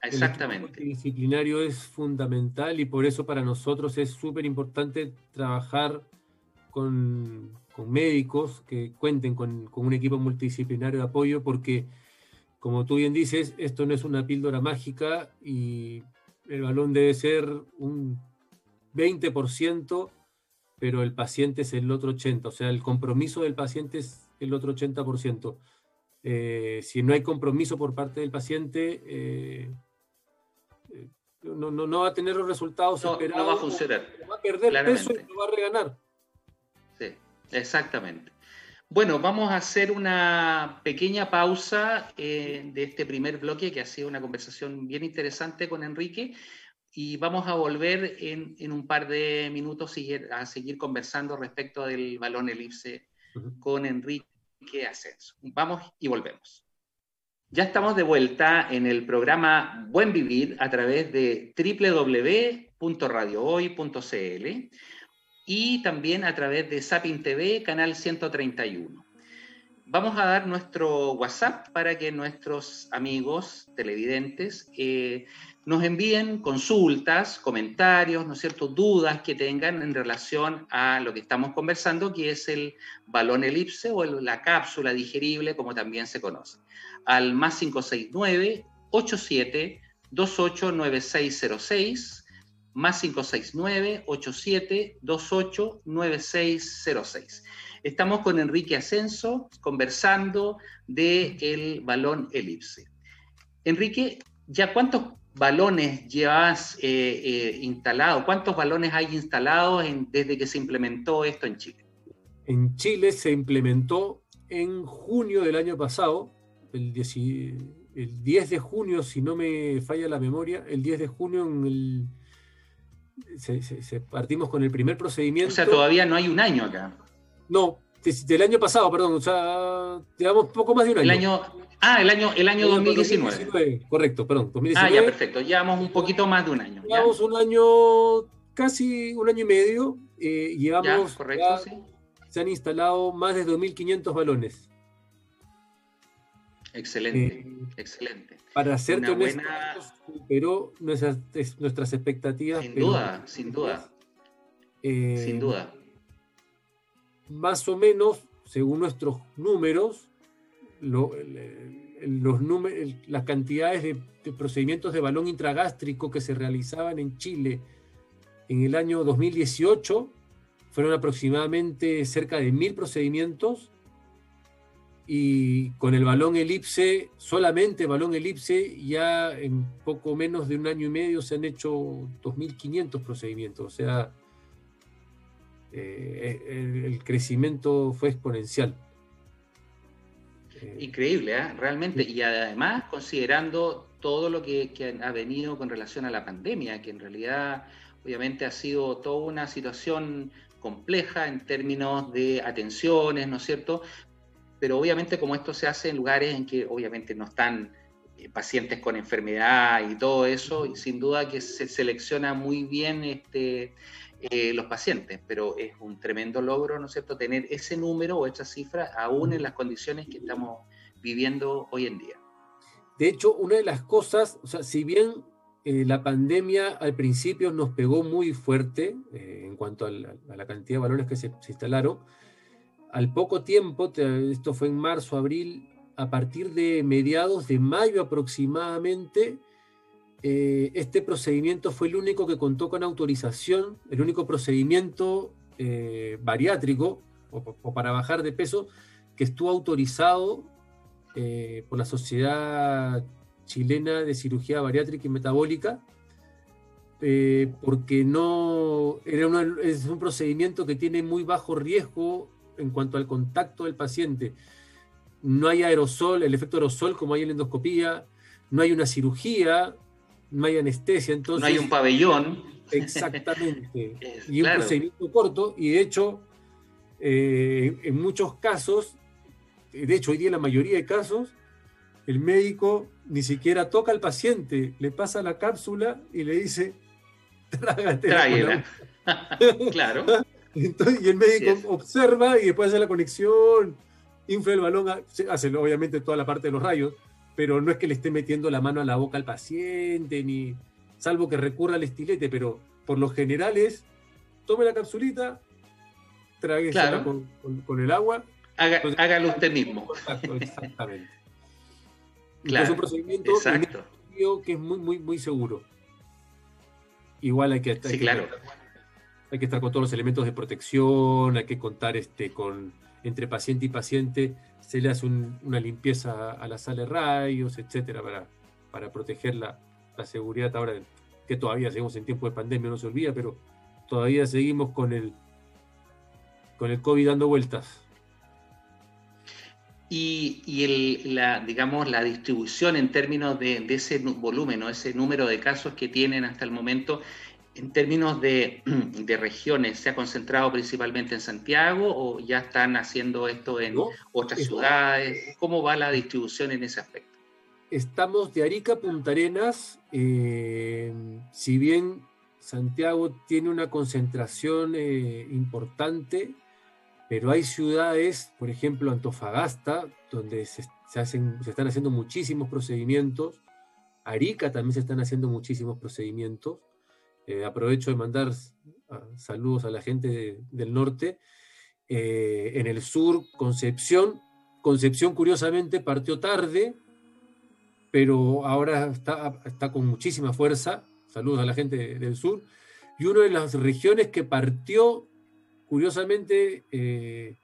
Exactamente. El equipo disciplinario es fundamental, y por eso para nosotros es súper importante trabajar con, con médicos que cuenten con, con un equipo multidisciplinario de apoyo, porque, como tú bien dices, esto no es una píldora mágica y el balón debe ser un veinte por ciento, pero el paciente es el otro ochenta por ciento, o sea, el compromiso del paciente es el otro ochenta por ciento. Eh, si no hay compromiso por parte del paciente, eh, eh, no, no, no va a tener los resultados no, esperados. No va a funcionar. Va a perder claramente peso y no va a reganar. Sí, exactamente. Bueno, vamos a hacer una pequeña pausa eh, de este primer bloque, que ha sido una conversación bien interesante con Enrique. Y vamos a volver en, en un par de minutos a seguir conversando respecto del balón elipse uh-huh. con Enrique Asensio. Vamos y volvemos. Ya estamos de vuelta en el programa Buen Vivir a través de doble u doble u doble u punto radio hoy punto c l y también a través de Sapin T V, canal ciento treinta y uno. Vamos a dar nuestro WhatsApp para que nuestros amigos televidentes eh, nos envíen consultas, comentarios, ¿no es cierto?, dudas que tengan en relación a lo que estamos conversando, que es el balón elipse o el, la cápsula digerible, como también se conoce. Al más cinco seis nueve, ochenta y siete, veintiocho, noventa y seis cero seis, más cinco seis nueve, ochenta y siete, veintiocho, noventa y seis cero seis. Estamos con Enrique Asensio conversando del balón elipse. Enrique, ¿ya cuántos balones llevas eh, eh, instalados? ¿Cuántos balones hay instalados en, desde que se implementó esto en Chile? En Chile se implementó en junio del año pasado, el diez de junio, si no me falla la memoria, el diez de junio en el, se, se, se partimos con el primer procedimiento. O sea, todavía no hay un año acá. No, del año pasado, perdón, o sea, llevamos poco más de un año. El año ah, el año, el año dos mil diecinueve. dos mil diecinueve. Correcto, perdón, dos mil diecinueve. Ah, ya, perfecto, llevamos un poquito más de un año. Llevamos ya. un año, casi un año y medio, eh, llevamos, ya, correcto, ya, sí. Se han instalado más de dos mil quinientos balones. Excelente, eh, excelente. Para serte honesto, buena... superó nuestras, nuestras expectativas. Sin pero, duda, pero, sin duda. Eh, sin duda. Más o menos, según nuestros números, lo, el, el, los números el, las cantidades de, de procedimientos de balón intragástrico que se realizaban en Chile en el año dos mil dieciocho fueron aproximadamente cerca de mil procedimientos, y con el balón elipse, solamente balón elipse, ya en poco menos de un año y medio se han hecho dos mil quinientos procedimientos, o sea... Eh, el, el crecimiento fue exponencial. Eh, Increíble, ¿eh? Realmente. Y además, considerando todo lo que, que ha venido con relación a la pandemia, que en realidad, obviamente, ha sido toda una situación compleja en términos de atenciones, ¿no es cierto? Pero obviamente, como esto se hace en lugares en que obviamente no están pacientes con enfermedad y todo eso, y sin duda que se selecciona muy bien este... Eh, los pacientes, pero es un tremendo logro, ¿no es cierto?, tener ese número o esa cifra aún en las condiciones que estamos viviendo hoy en día. De hecho, una de las cosas, o sea, si bien Eh, la pandemia al principio nos pegó muy fuerte eh, en cuanto a la, a la cantidad de balones que se, se instalaron. Al poco tiempo, te, esto fue en marzo, abril, a partir de mediados de mayo aproximadamente, eh, este procedimiento fue el único que contó con autorización, el único procedimiento eh, bariátrico o, o para bajar de peso que estuvo autorizado eh, por la Sociedad Chilena de Cirugía Bariátrica y Metabólica, eh, porque no, era uno, es un procedimiento que tiene muy bajo riesgo en cuanto al contacto del paciente. No hay aerosol, el efecto aerosol como hay en la endoscopía, no hay una cirugía, no hay anestesia. Entonces, no hay un pabellón. Exactamente. Y claro, un procedimiento corto, y de hecho, eh, en muchos casos, de hecho hoy día en la mayoría de casos, el médico ni siquiera toca al paciente, le pasa la cápsula y le dice, trágate. Tráguela. Claro. Entonces, y el médico observa y después hace la conexión, infla el balón, hace obviamente toda la parte de los rayos, pero no es que le esté metiendo la mano a la boca al paciente, ni salvo que recurra al estilete, pero por lo general es, tome la capsulita, tráguesela, claro, con, con, con el agua. Haga, entonces, hágalo usted mismo. Contacto, exactamente. Claro, es un procedimiento que es muy, muy, muy seguro. Igual hay que, hay, sí, que claro. estar, hay que estar con todos los elementos de protección, hay que contar este, con, entre paciente y paciente, se le hace un, una limpieza a la sala de rayos, etcétera, para, para proteger la, la seguridad. Ahora que todavía seguimos en tiempo de pandemia, no se olvida, pero todavía seguimos con el, con el COVID dando vueltas. Y, y el, la, digamos, la distribución en términos de, de ese volumen o ese número de casos que tienen hasta el momento, en términos de, de regiones, ¿se ha concentrado principalmente en Santiago o ya están haciendo esto en no, otras es, ciudades? ¿Cómo va la distribución en ese aspecto? Estamos de Arica a Punta Arenas, eh, si bien Santiago tiene una concentración eh, importante, pero hay ciudades, por ejemplo Antofagasta, donde se, se, hacen, se están haciendo muchísimos procedimientos. Arica también se están haciendo muchísimos procedimientos. Eh, aprovecho de mandar saludos a la gente de, del norte. Eh, en el sur, Concepción. Concepción, curiosamente, partió tarde, pero ahora está, está con muchísima fuerza. Saludos a la gente de, del sur. Y una de las regiones que partió, curiosamente, eh,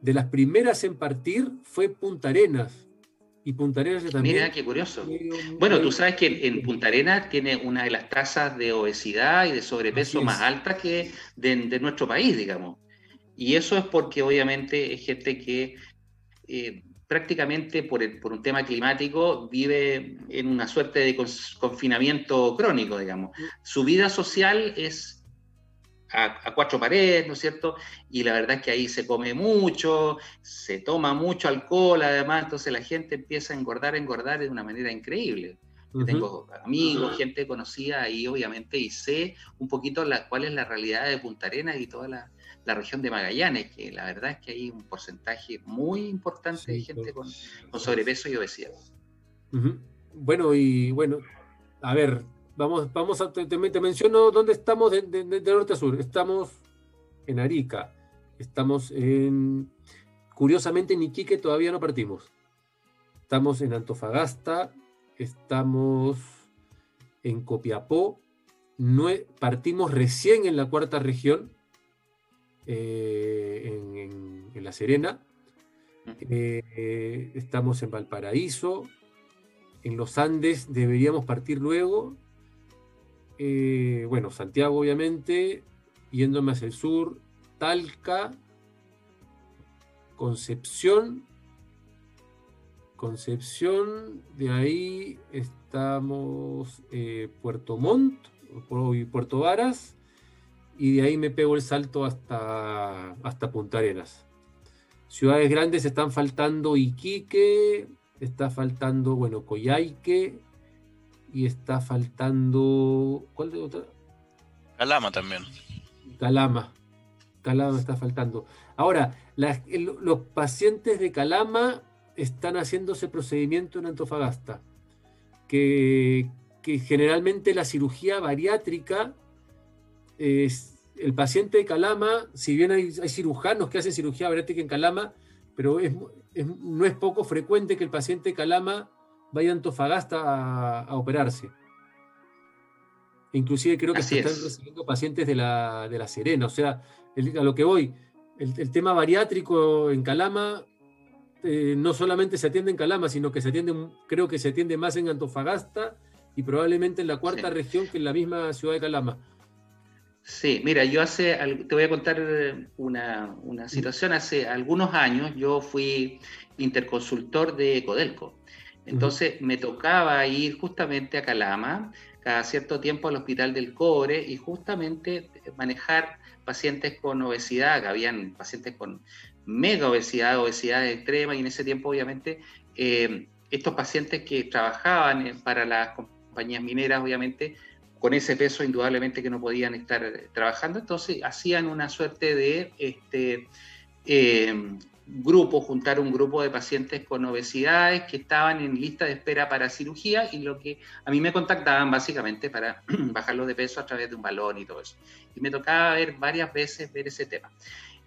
de las primeras en partir fue Punta Arenas. Y Punta Arenas también. Mira, qué curioso. Bueno, tú sabes que en Punta Arenas tiene una de las tasas de obesidad y de sobrepeso más altas que de, de nuestro país, digamos. Y eso es porque obviamente es gente que eh, prácticamente por, el, por un tema climático vive en una suerte de confinamiento crónico, digamos. Su vida social es A, a cuatro paredes, ¿no es cierto? Y la verdad es que ahí se come mucho, se toma mucho alcohol, además, entonces la gente empieza a engordar, a engordar de una manera increíble. Uh-huh. Yo tengo amigos, uh-huh, gente conocida ahí, obviamente, y sé un poquito la, cuál es la realidad de Punta Arenas y toda la, la región de Magallanes, que la verdad es que hay un porcentaje muy importante, sí, de gente con, con sobrepeso y obesidad. Uh-huh. Bueno, y bueno, a ver... Vamos, vamos a, te, te menciono dónde estamos de, de, de norte a sur. Estamos en Arica, estamos en, curiosamente en Iquique todavía no partimos. Estamos en Antofagasta, estamos en Copiapó, nue, partimos recién en la cuarta región, eh, en, en, en La Serena, eh, eh, estamos en Valparaíso, en los Andes deberíamos partir luego. Eh, bueno, Santiago obviamente, yéndome hacia el sur, Talca, Concepción, Concepción, de ahí estamos eh, Puerto Montt, Puerto Varas, y de ahí me pego el salto hasta, hasta Punta Arenas. Ciudades grandes están faltando Iquique, está faltando, bueno, Coyhaique, y está faltando... ¿Cuál de otra? Calama también. Calama. Calama está faltando. Ahora, las, el, los pacientes de Calama están haciéndose procedimiento en Antofagasta, que que generalmente la cirugía bariátrica, eh, el paciente de Calama, si bien hay, hay cirujanos que hacen cirugía bariátrica en Calama, pero es, es, no es poco frecuente que el paciente de Calama vaya a Antofagasta a, a operarse. Inclusive creo que se están recibiendo pacientes de la, de la Serena. O sea, el, a lo que voy, el, el tema bariátrico en Calama, eh, no solamente se atiende en Calama, sino que se atiende, creo que se atiende más en Antofagasta y probablemente en la cuarta sí. región que en la misma ciudad de Calama. Sí, mira, yo hace, te voy a contar una, una situación. Hace algunos años yo fui interconsultor de Codelco. Entonces uh-huh. me tocaba ir justamente a Calama cada cierto tiempo al Hospital del Cobre y justamente manejar pacientes con obesidad, que habían pacientes con mega obesidad, obesidad extrema, y en ese tiempo obviamente eh, estos pacientes que trabajaban para las compañías mineras, obviamente con ese peso indudablemente que no podían estar trabajando, entonces hacían una suerte de este, eh, grupo, juntar un grupo de pacientes con obesidades que estaban en lista de espera para cirugía, y lo que a mí me contactaban básicamente para bajarlos de peso a través de un balón y todo eso. Y me tocaba ver varias veces ver ese tema.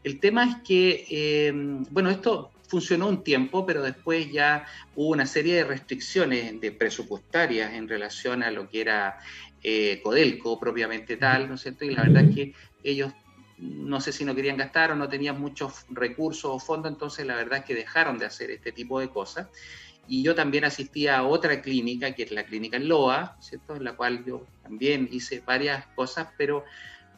El tema es que, eh, bueno, esto funcionó un tiempo, pero después ya hubo una serie de restricciones de presupuestarias en relación a lo que era eh, Codelco propiamente tal, ¿no es cierto? Y la verdad es que ellos no sé si no querían gastar o no tenían muchos recursos o fondos, entonces la verdad es que dejaron de hacer este tipo de cosas. Y yo también asistía a otra clínica, que es la clínica en Loa, ¿cierto? En la cual yo también hice varias cosas, pero,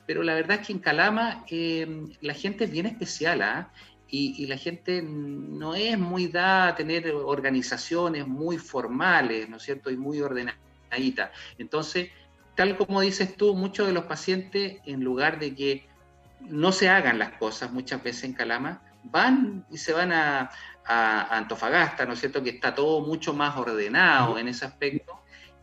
pero la verdad es que en Calama eh, la gente es bien especial, ¿ah? ¿eh? Y, y la gente no es muy dada a tener organizaciones muy formales, ¿no es cierto? Y muy ordenaditas. Entonces, tal como dices tú, muchos de los pacientes, en lugar de que no se hagan las cosas muchas veces en Calama, van y se van a, a Antofagasta, ¿no es cierto?, que está todo mucho más ordenado en ese aspecto,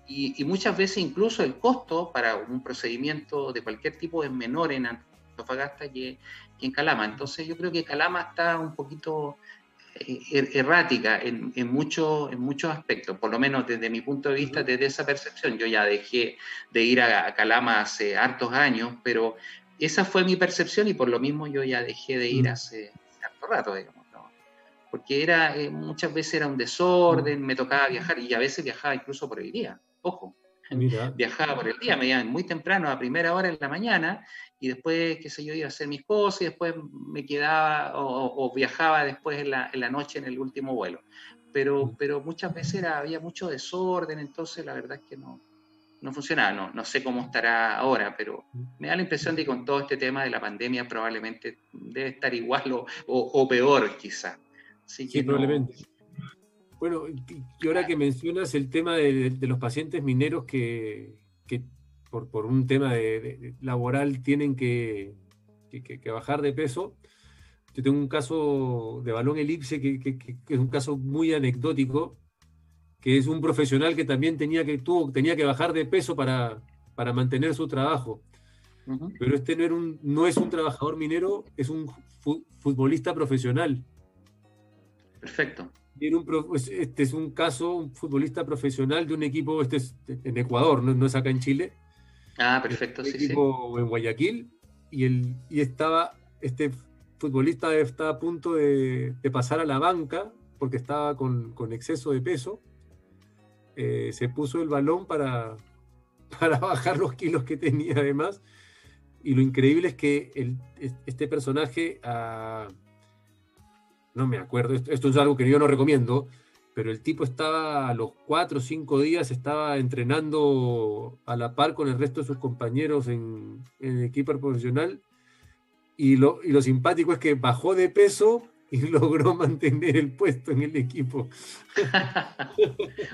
y, y muchas veces incluso el costo para un procedimiento de cualquier tipo es menor en Antofagasta que, que en Calama. Entonces yo creo que Calama está un poquito er, errática en, en, mucho, en muchos aspectos, por lo menos desde mi punto de vista, desde esa percepción. Yo ya dejé de ir a, a Calama hace hartos años, pero esa fue mi percepción y por lo mismo yo ya dejé de ir hace tanto rato, digamos, ¿no? Porque era, eh, muchas veces era un desorden, me tocaba viajar y a veces viajaba incluso por el día, ojo, Mira. viajaba por el día, me iban muy temprano a primera hora en la mañana y después, qué sé yo, iba a hacer mis cosas y después me quedaba o, o viajaba después en la, en la noche en el último vuelo. Pero, pero muchas veces era, había mucho desorden, entonces la verdad es que no. No funcionaba, no, no sé cómo estará ahora, pero me da la impresión de que con todo este tema de la pandemia probablemente debe estar igual o, o, o peor quizá. Así que sí, no. probablemente. Bueno, y ahora que mencionas el tema de, de los pacientes mineros que, que por, por un tema de, de laboral tienen que, que, que bajar de peso, yo tengo un caso de balón elipse que, que, que es un caso muy anecdótico, que es un profesional que también tenía que, tuvo, tenía que bajar de peso para, para mantener su trabajo. Uh-huh. Pero este no, era un, no es un trabajador minero, es un fu- futbolista profesional. Perfecto. Era un, este es un caso, un futbolista profesional de un equipo, este es en Ecuador, no, no es acá en Chile. Ah, perfecto, este sí, equipo sí. en Guayaquil, y, el, y estaba, este futbolista estaba a punto de, de pasar a la banca porque estaba con, con exceso de peso. Eh, se puso el balón para, para bajar los kilos que tenía además, y lo increíble es que el, este personaje, ah, no me acuerdo, esto, esto es algo que yo no recomiendo, pero el tipo estaba a los cuatro o cinco días, estaba entrenando a la par con el resto de sus compañeros en, en el equipo profesional, y lo, y lo simpático es que bajó de peso y logró mantener el puesto en el equipo.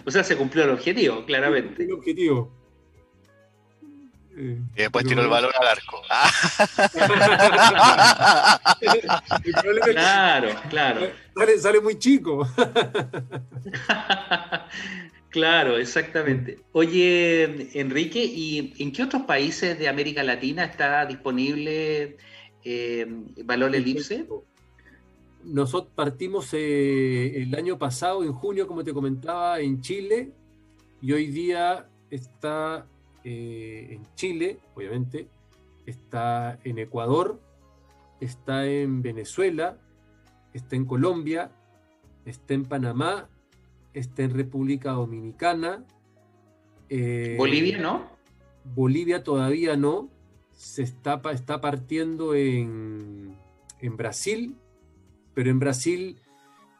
O sea, se cumplió el objetivo, claramente. El objetivo. Eh, y después tiró el balón al arco. El problema claro, es que claro. Sale, sale muy chico. Claro, exactamente. Oye, Enrique, ¿y en qué otros países de América Latina está disponible eh, balón elipse? Nosotros partimos eh, el año pasado, en junio, como te comentaba, en Chile, y hoy día está eh, en Chile, obviamente, está en Ecuador, está en Venezuela, está en Colombia, está en Panamá, está en República Dominicana. Eh, Bolivia, ¿no? Bolivia todavía no. Se está, está partiendo en, en Brasil, pero en Brasil,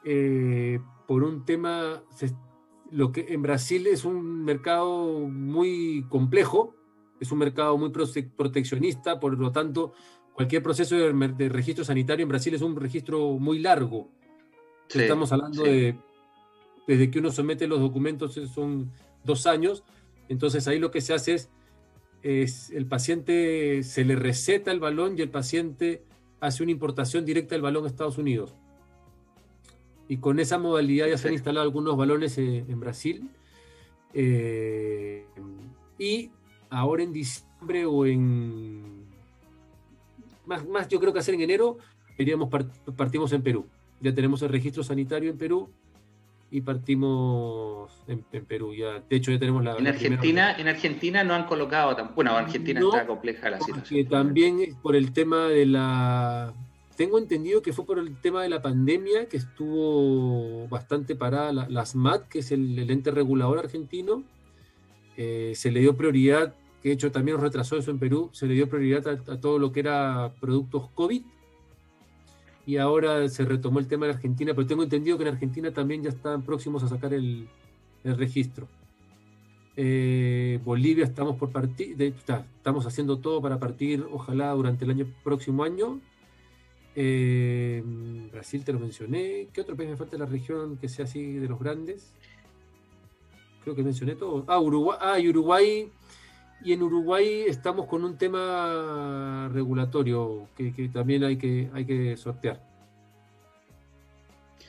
eh, por un tema, se, lo que en Brasil es un mercado muy complejo, es un mercado muy proteccionista, por lo tanto, cualquier proceso de, de registro sanitario en Brasil es un registro muy largo. Sí, estamos hablando sí. de, desde que uno somete los documentos son dos años, entonces ahí lo que se hace es Es, el paciente se le receta el balón y el paciente hace una importación directa del balón a Estados Unidos. Y con esa modalidad ya se han instalado algunos balones en, en Brasil. Eh, y ahora en diciembre o en... Más, más yo creo que hacer en enero, iríamos, partimos en Perú. Ya tenemos el registro sanitario en Perú y partimos en, en Perú. Ya, de hecho, ya tenemos la... En, la Argentina, en Argentina no han colocado... Tan, bueno, Argentina no, está compleja la situación. También por el tema de la... Tengo entendido que fue por el tema de la pandemia que estuvo bastante parada la, la ASMAT, que es el, el ente regulador argentino. Eh, se le dio prioridad, que de hecho también retrasó eso en Perú, se le dio prioridad a, a todo lo que era productos COVID. Y ahora se retomó el tema de la Argentina, pero tengo entendido que en Argentina también ya están próximos a sacar el, el registro. Eh, Bolivia estamos por partir, de, está, estamos haciendo todo para partir, ojalá durante el año próximo año. Eh, Brasil te lo mencioné. ¿Qué otro país me falta de la región que sea así de los grandes? Creo que mencioné todo. Ah, Uruguay. Ah, y Uruguay. Y en Uruguay estamos con un tema regulatorio que, que también hay que, hay que sortear.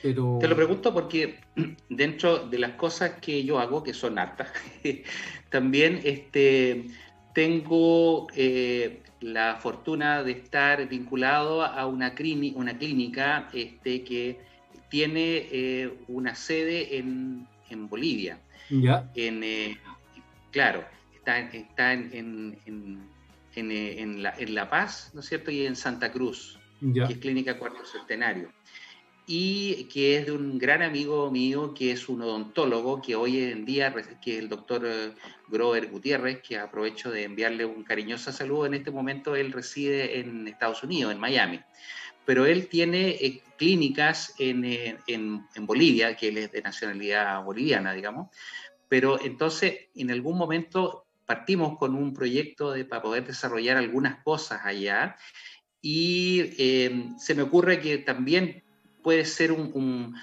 Pero... Te lo pregunto porque dentro de las cosas que yo hago, que son hartas, también este, tengo eh, la fortuna de estar vinculado a una, crini, una clínica este, que tiene eh, una sede en, en Bolivia. ¿Ya? En, eh, claro. Está en, en, en, en, en, la, en La Paz, ¿no es cierto? Y en Santa Cruz, ya. Que es Clínica Cuarto Centenario. Y que es de un gran amigo mío, que es un odontólogo, que hoy en día, que es el doctor Grover Gutiérrez, que aprovecho de enviarle un cariñoso saludo. En este momento él reside en Estados Unidos, en Miami. Pero él tiene eh, clínicas en, en, en Bolivia, que él es de nacionalidad boliviana, digamos. Pero entonces, en algún momento... Partimos con un proyecto de, para poder desarrollar algunas cosas allá y eh, se me ocurre que también puede ser un, un,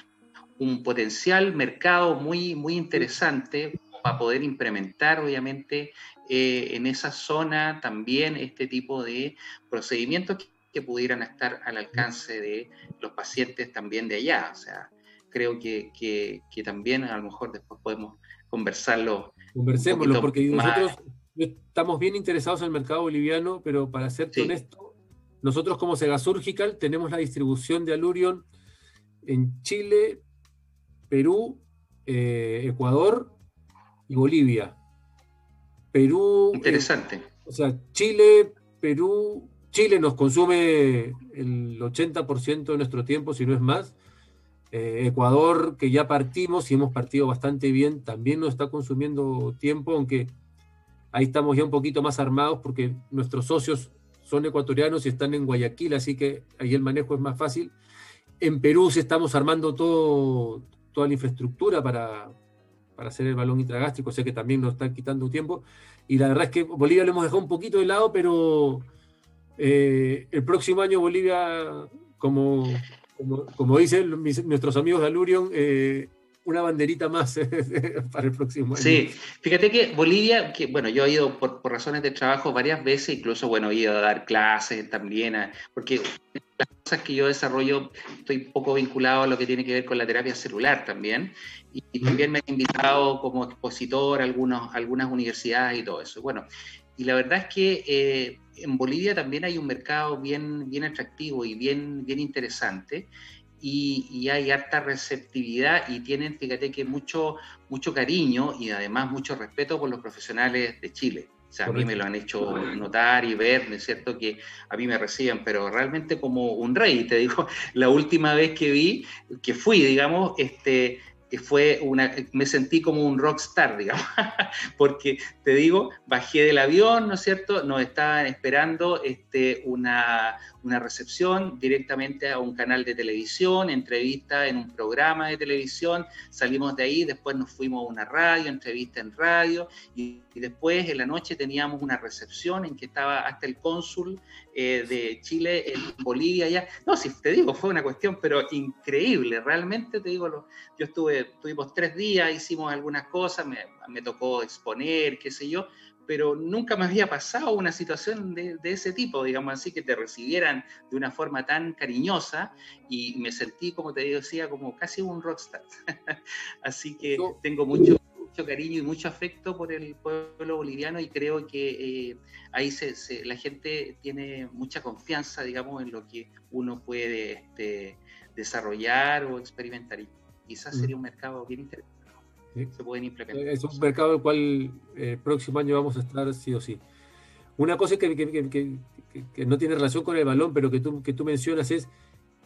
un potencial mercado muy, muy interesante para poder implementar, obviamente, eh, en esa zona también este tipo de procedimientos que, que pudieran estar al alcance de los pacientes también de allá. O sea, creo que, que, que también a lo mejor después podemos conversarlo. Conversémoslo, porque nosotros estamos bien interesados en el mercado boliviano, pero para serte sí. honesto, nosotros como Serga Surgical tenemos la distribución de Allurion en Chile, Perú, eh, Ecuador y Bolivia. Perú... Interesante. Eh, o sea, Chile, Perú... Chile nos consume el ochenta por ciento de nuestro tiempo, si no es más. Ecuador, que ya partimos y hemos partido bastante bien, también nos está consumiendo tiempo, aunque ahí estamos ya un poquito más armados porque nuestros socios son ecuatorianos y están en Guayaquil, así que ahí el manejo es más fácil. En Perú sí estamos armando todo, toda la infraestructura para, para hacer el balón intragástrico, o sea que también nos está quitando tiempo. Y la verdad es que Bolivia lo hemos dejado un poquito de lado, pero eh, el próximo año Bolivia, como... Como, como dicen mis, nuestros amigos de Allurion, eh, una banderita más para el próximo año. Sí, fíjate que Bolivia, que bueno, yo he ido por, por razones de trabajo varias veces, incluso bueno, he ido a dar clases también, a, porque las cosas que yo desarrollo, estoy poco vinculado a lo que tiene que ver con la terapia celular también, y, y también me han invitado como expositor a algunos, algunas universidades y todo eso. Bueno, y la verdad es que... Eh, En Bolivia también hay un mercado bien, bien atractivo y bien, bien interesante y, y hay harta receptividad y tienen, fíjate que mucho, mucho cariño y además mucho respeto por los profesionales de Chile. O sea, a mí me lo han hecho notar y ver, ¿no es cierto?, que a mí me reciben, pero realmente como un rey. Te digo, la última vez que vi, que fui, digamos, este, fue una, me sentí como un rockstar, digamos, porque, te digo, bajé del avión, ¿no es cierto?, nos estaban esperando este, una, una recepción directamente a un canal de televisión, entrevista en un programa de televisión, salimos de ahí, después nos fuimos a una radio, entrevista en radio, y... y después en la noche teníamos una recepción en que estaba hasta el cónsul eh, de Chile en Bolivia allá. No, si te digo, fue una cuestión pero increíble, realmente te digo, lo, yo estuve, tuvimos tres días, hicimos algunas cosas, me, me tocó exponer, qué sé yo, pero nunca me había pasado una situación de, de ese tipo, digamos así, que te recibieran de una forma tan cariñosa y me sentí, como te decía, como casi un rockstar. Así que tengo mucho... mucho cariño y mucho afecto por el pueblo boliviano y creo que eh, ahí se, se, la gente tiene mucha confianza, digamos, en lo que uno puede este, desarrollar o experimentar. Y quizás sería un mercado bien interesante. Sí. Se pueden implementar. Es un mercado el cual el próximo año vamos a estar sí o sí. Una cosa que, que, que, que, que no tiene relación con el balón, pero que tú, que tú mencionas es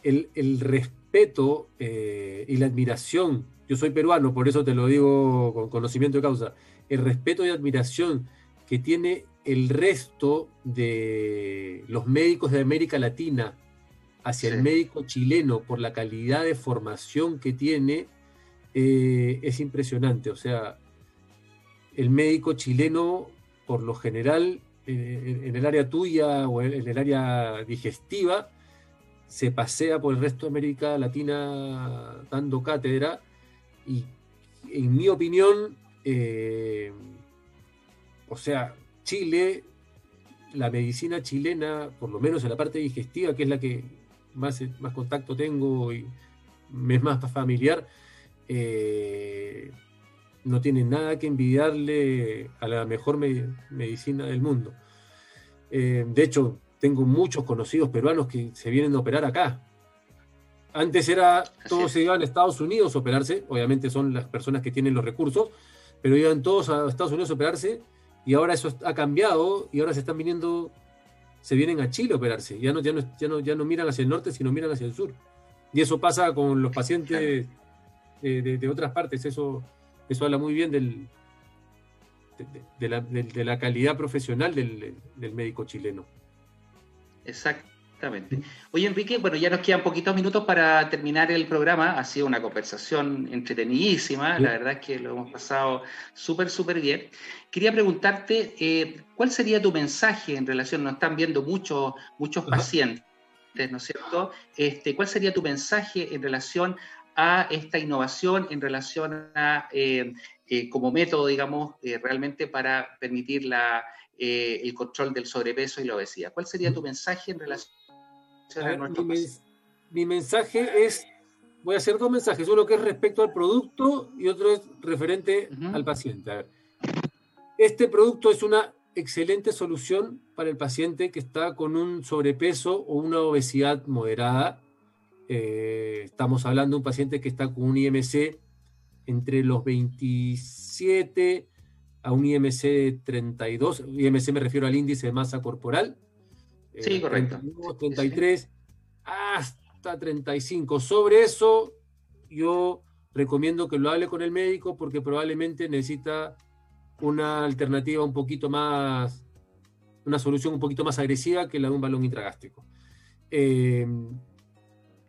el, el respeto eh, y la admiración. Yo soy peruano, por eso te lo digo con conocimiento de causa. El respeto y admiración que tiene el resto de los médicos de América Latina hacia sí. el médico chileno por la calidad de formación que tiene eh, es impresionante. O sea, el médico chileno, por lo general, eh, en el área tuya o en el área digestiva, se pasea por el resto de América Latina dando cátedra. Y en mi opinión, eh, o sea, Chile, la medicina chilena, por lo menos en la parte digestiva, que es la que más, más contacto tengo y me es más familiar, eh, no tiene nada que envidiarle a la mejor me medicina del mundo. Eh, de hecho, tengo muchos conocidos peruanos que se vienen a operar acá. Antes era, todos se iban a Estados Unidos a operarse, obviamente son las personas que tienen los recursos, pero iban todos a Estados Unidos a operarse y ahora eso ha cambiado y ahora se están viniendo, se vienen a Chile a operarse, ya no, ya no, ya no, ya no miran hacia el norte, sino miran hacia el sur. Y eso pasa con los pacientes de, de, de otras partes, eso, eso habla muy bien del, de, de, la, de, de la calidad profesional del, del médico chileno. Exacto. Exactamente. Oye, Enrique, bueno, ya nos quedan poquitos minutos para terminar el programa. Ha sido una conversación entretenidísima. Sí. La verdad es que lo hemos pasado súper, súper bien. Quería preguntarte, eh, ¿cuál sería tu mensaje en relación? Nos están viendo muchos, muchos uh-huh. pacientes, ¿no es cierto? Este, ¿cuál sería tu mensaje en relación a esta innovación, en relación a, eh, eh, como método, digamos, eh, realmente para permitir la, eh, el control del sobrepeso y la obesidad? ¿Cuál sería tu mensaje en relación? Mi, mens mi mensaje es, voy a hacer dos mensajes, uno que es respecto al producto y otro es referente uh-huh. al paciente. A ver, este producto es una excelente solución para el paciente que está con un sobrepeso o una obesidad moderada. Eh, estamos hablando de un paciente que está con un I M C entre los veintisiete a un I M C de treinta y dos, I M C me refiero al índice de masa corporal. Sí, correcto. treinta y dos, treinta y tres hasta treinta y cinco. Sobre eso, yo recomiendo que lo hable con el médico porque probablemente necesita una alternativa un poquito más, una solución un poquito más agresiva que la de un balón intragástrico. Eh,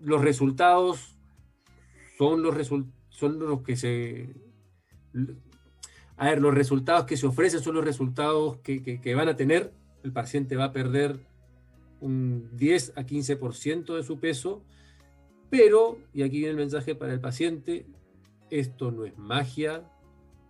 los resultados son los, resu son los que se... A ver, los resultados que se ofrecen son los resultados que, que, que van a tener. El paciente va a perder un diez a quince por ciento de su peso, pero, y aquí viene el mensaje para el paciente, esto no es magia.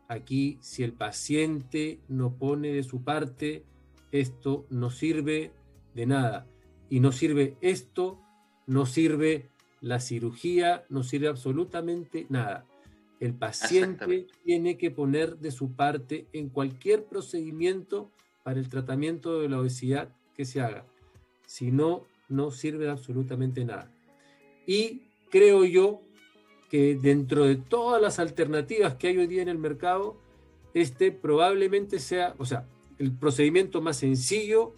Aquí, si el paciente no pone de su parte, esto no sirve de nada. Y no sirve esto, no sirve la cirugía, no sirve absolutamente nada. El paciente tiene que poner de su parte en cualquier procedimiento para el tratamiento de la obesidad que se haga. Si no, no sirve absolutamente nada. Y creo yo que dentro de todas las alternativas que hay hoy día en el mercado, este probablemente sea, o sea, el procedimiento más sencillo,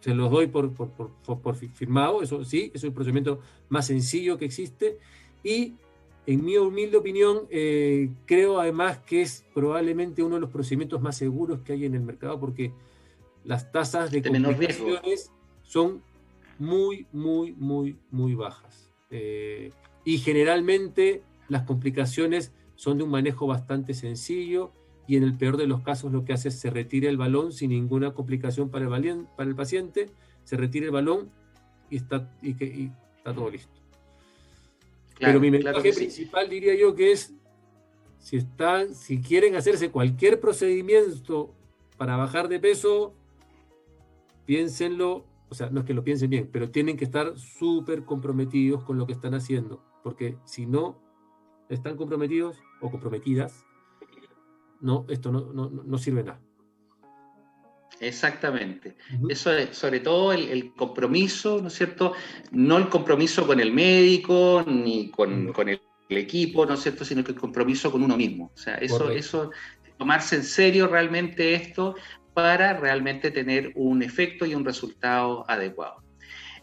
se los doy por, por, por, por, por firmado, eso sí, es el procedimiento más sencillo que existe, y en mi humilde opinión, eh, creo además que es probablemente uno de los procedimientos más seguros que hay en el mercado, porque las tasas de, de complicaciones son muy, muy, muy, muy bajas. Eh, y generalmente las complicaciones son de un manejo bastante sencillo, y en el peor de los casos lo que hace es se retira el balón sin ninguna complicación para el, valien, para el paciente, se retira el balón y está, y que, y está todo listo. Claro, pero mi mensaje claro principal sí. diría yo que es, si, están, si quieren hacerse cualquier procedimiento para bajar de peso, piénsenlo, o sea, no es que lo piensen bien, pero tienen que estar súper comprometidos con lo que están haciendo, porque si no están comprometidos o comprometidas, no, esto no, no, no sirve nada. Exactamente. Uh-huh. Eso es, sobre todo el, el compromiso, ¿no es cierto? No el compromiso con el médico, ni con, uh-huh. con el, el equipo, ¿no es cierto? Sino que el compromiso con uno mismo. O sea, eso, eso, tomarse en serio realmente esto para realmente tener un efecto y un resultado adecuado.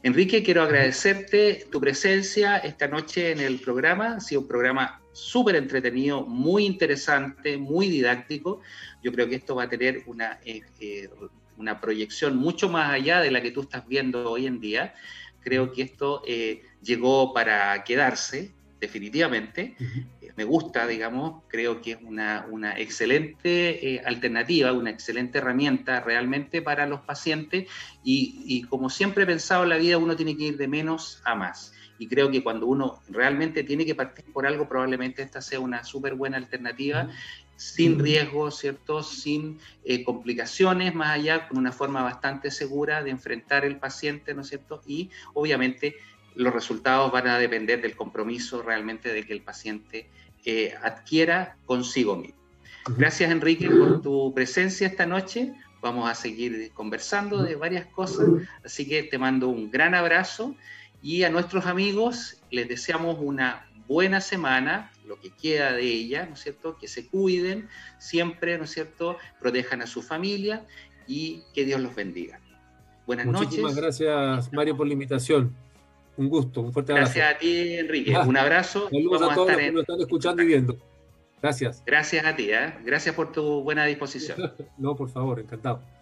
Enrique, quiero agradecerte tu presencia esta noche en el programa. Ha sido un programa súper entretenido, muy interesante, muy didáctico. Yo creo que esto va a tener una, eh, eh, una proyección mucho más allá de la que tú estás viendo hoy en día. Creo que esto eh, llegó para quedarse, definitivamente. Uh-huh. Me gusta, digamos, creo que es una, una excelente eh, alternativa, una excelente herramienta realmente para los pacientes. Y, y como siempre he pensado en la vida, uno tiene que ir de menos a más. Y creo que cuando uno realmente tiene que partir por algo, probablemente esta sea una súper buena alternativa, uh-huh. sin riesgo, ¿cierto? Sin eh, complicaciones, más allá, con una forma bastante segura de enfrentar el paciente, ¿no es cierto? Y obviamente los resultados van a depender del compromiso realmente de que el paciente eh, adquiera consigo mismo. Uh-huh. Gracias, Enrique, por tu presencia esta noche. Vamos a seguir conversando de varias cosas, así que te mando un gran abrazo. Y a nuestros amigos les deseamos una buena semana, lo que queda de ella, ¿no es cierto? Que se cuiden siempre, ¿no es cierto? Protejan a su familia y que Dios los bendiga. Buenas noches. Muchísimas gracias, Mario, por la invitación. Un gusto, un fuerte abrazo. Gracias a ti, Enrique. Un abrazo. Saludos a todos los que nos están escuchando y viendo. Gracias. Gracias a ti, ¿eh? Gracias por tu buena disposición. No, por favor, encantado.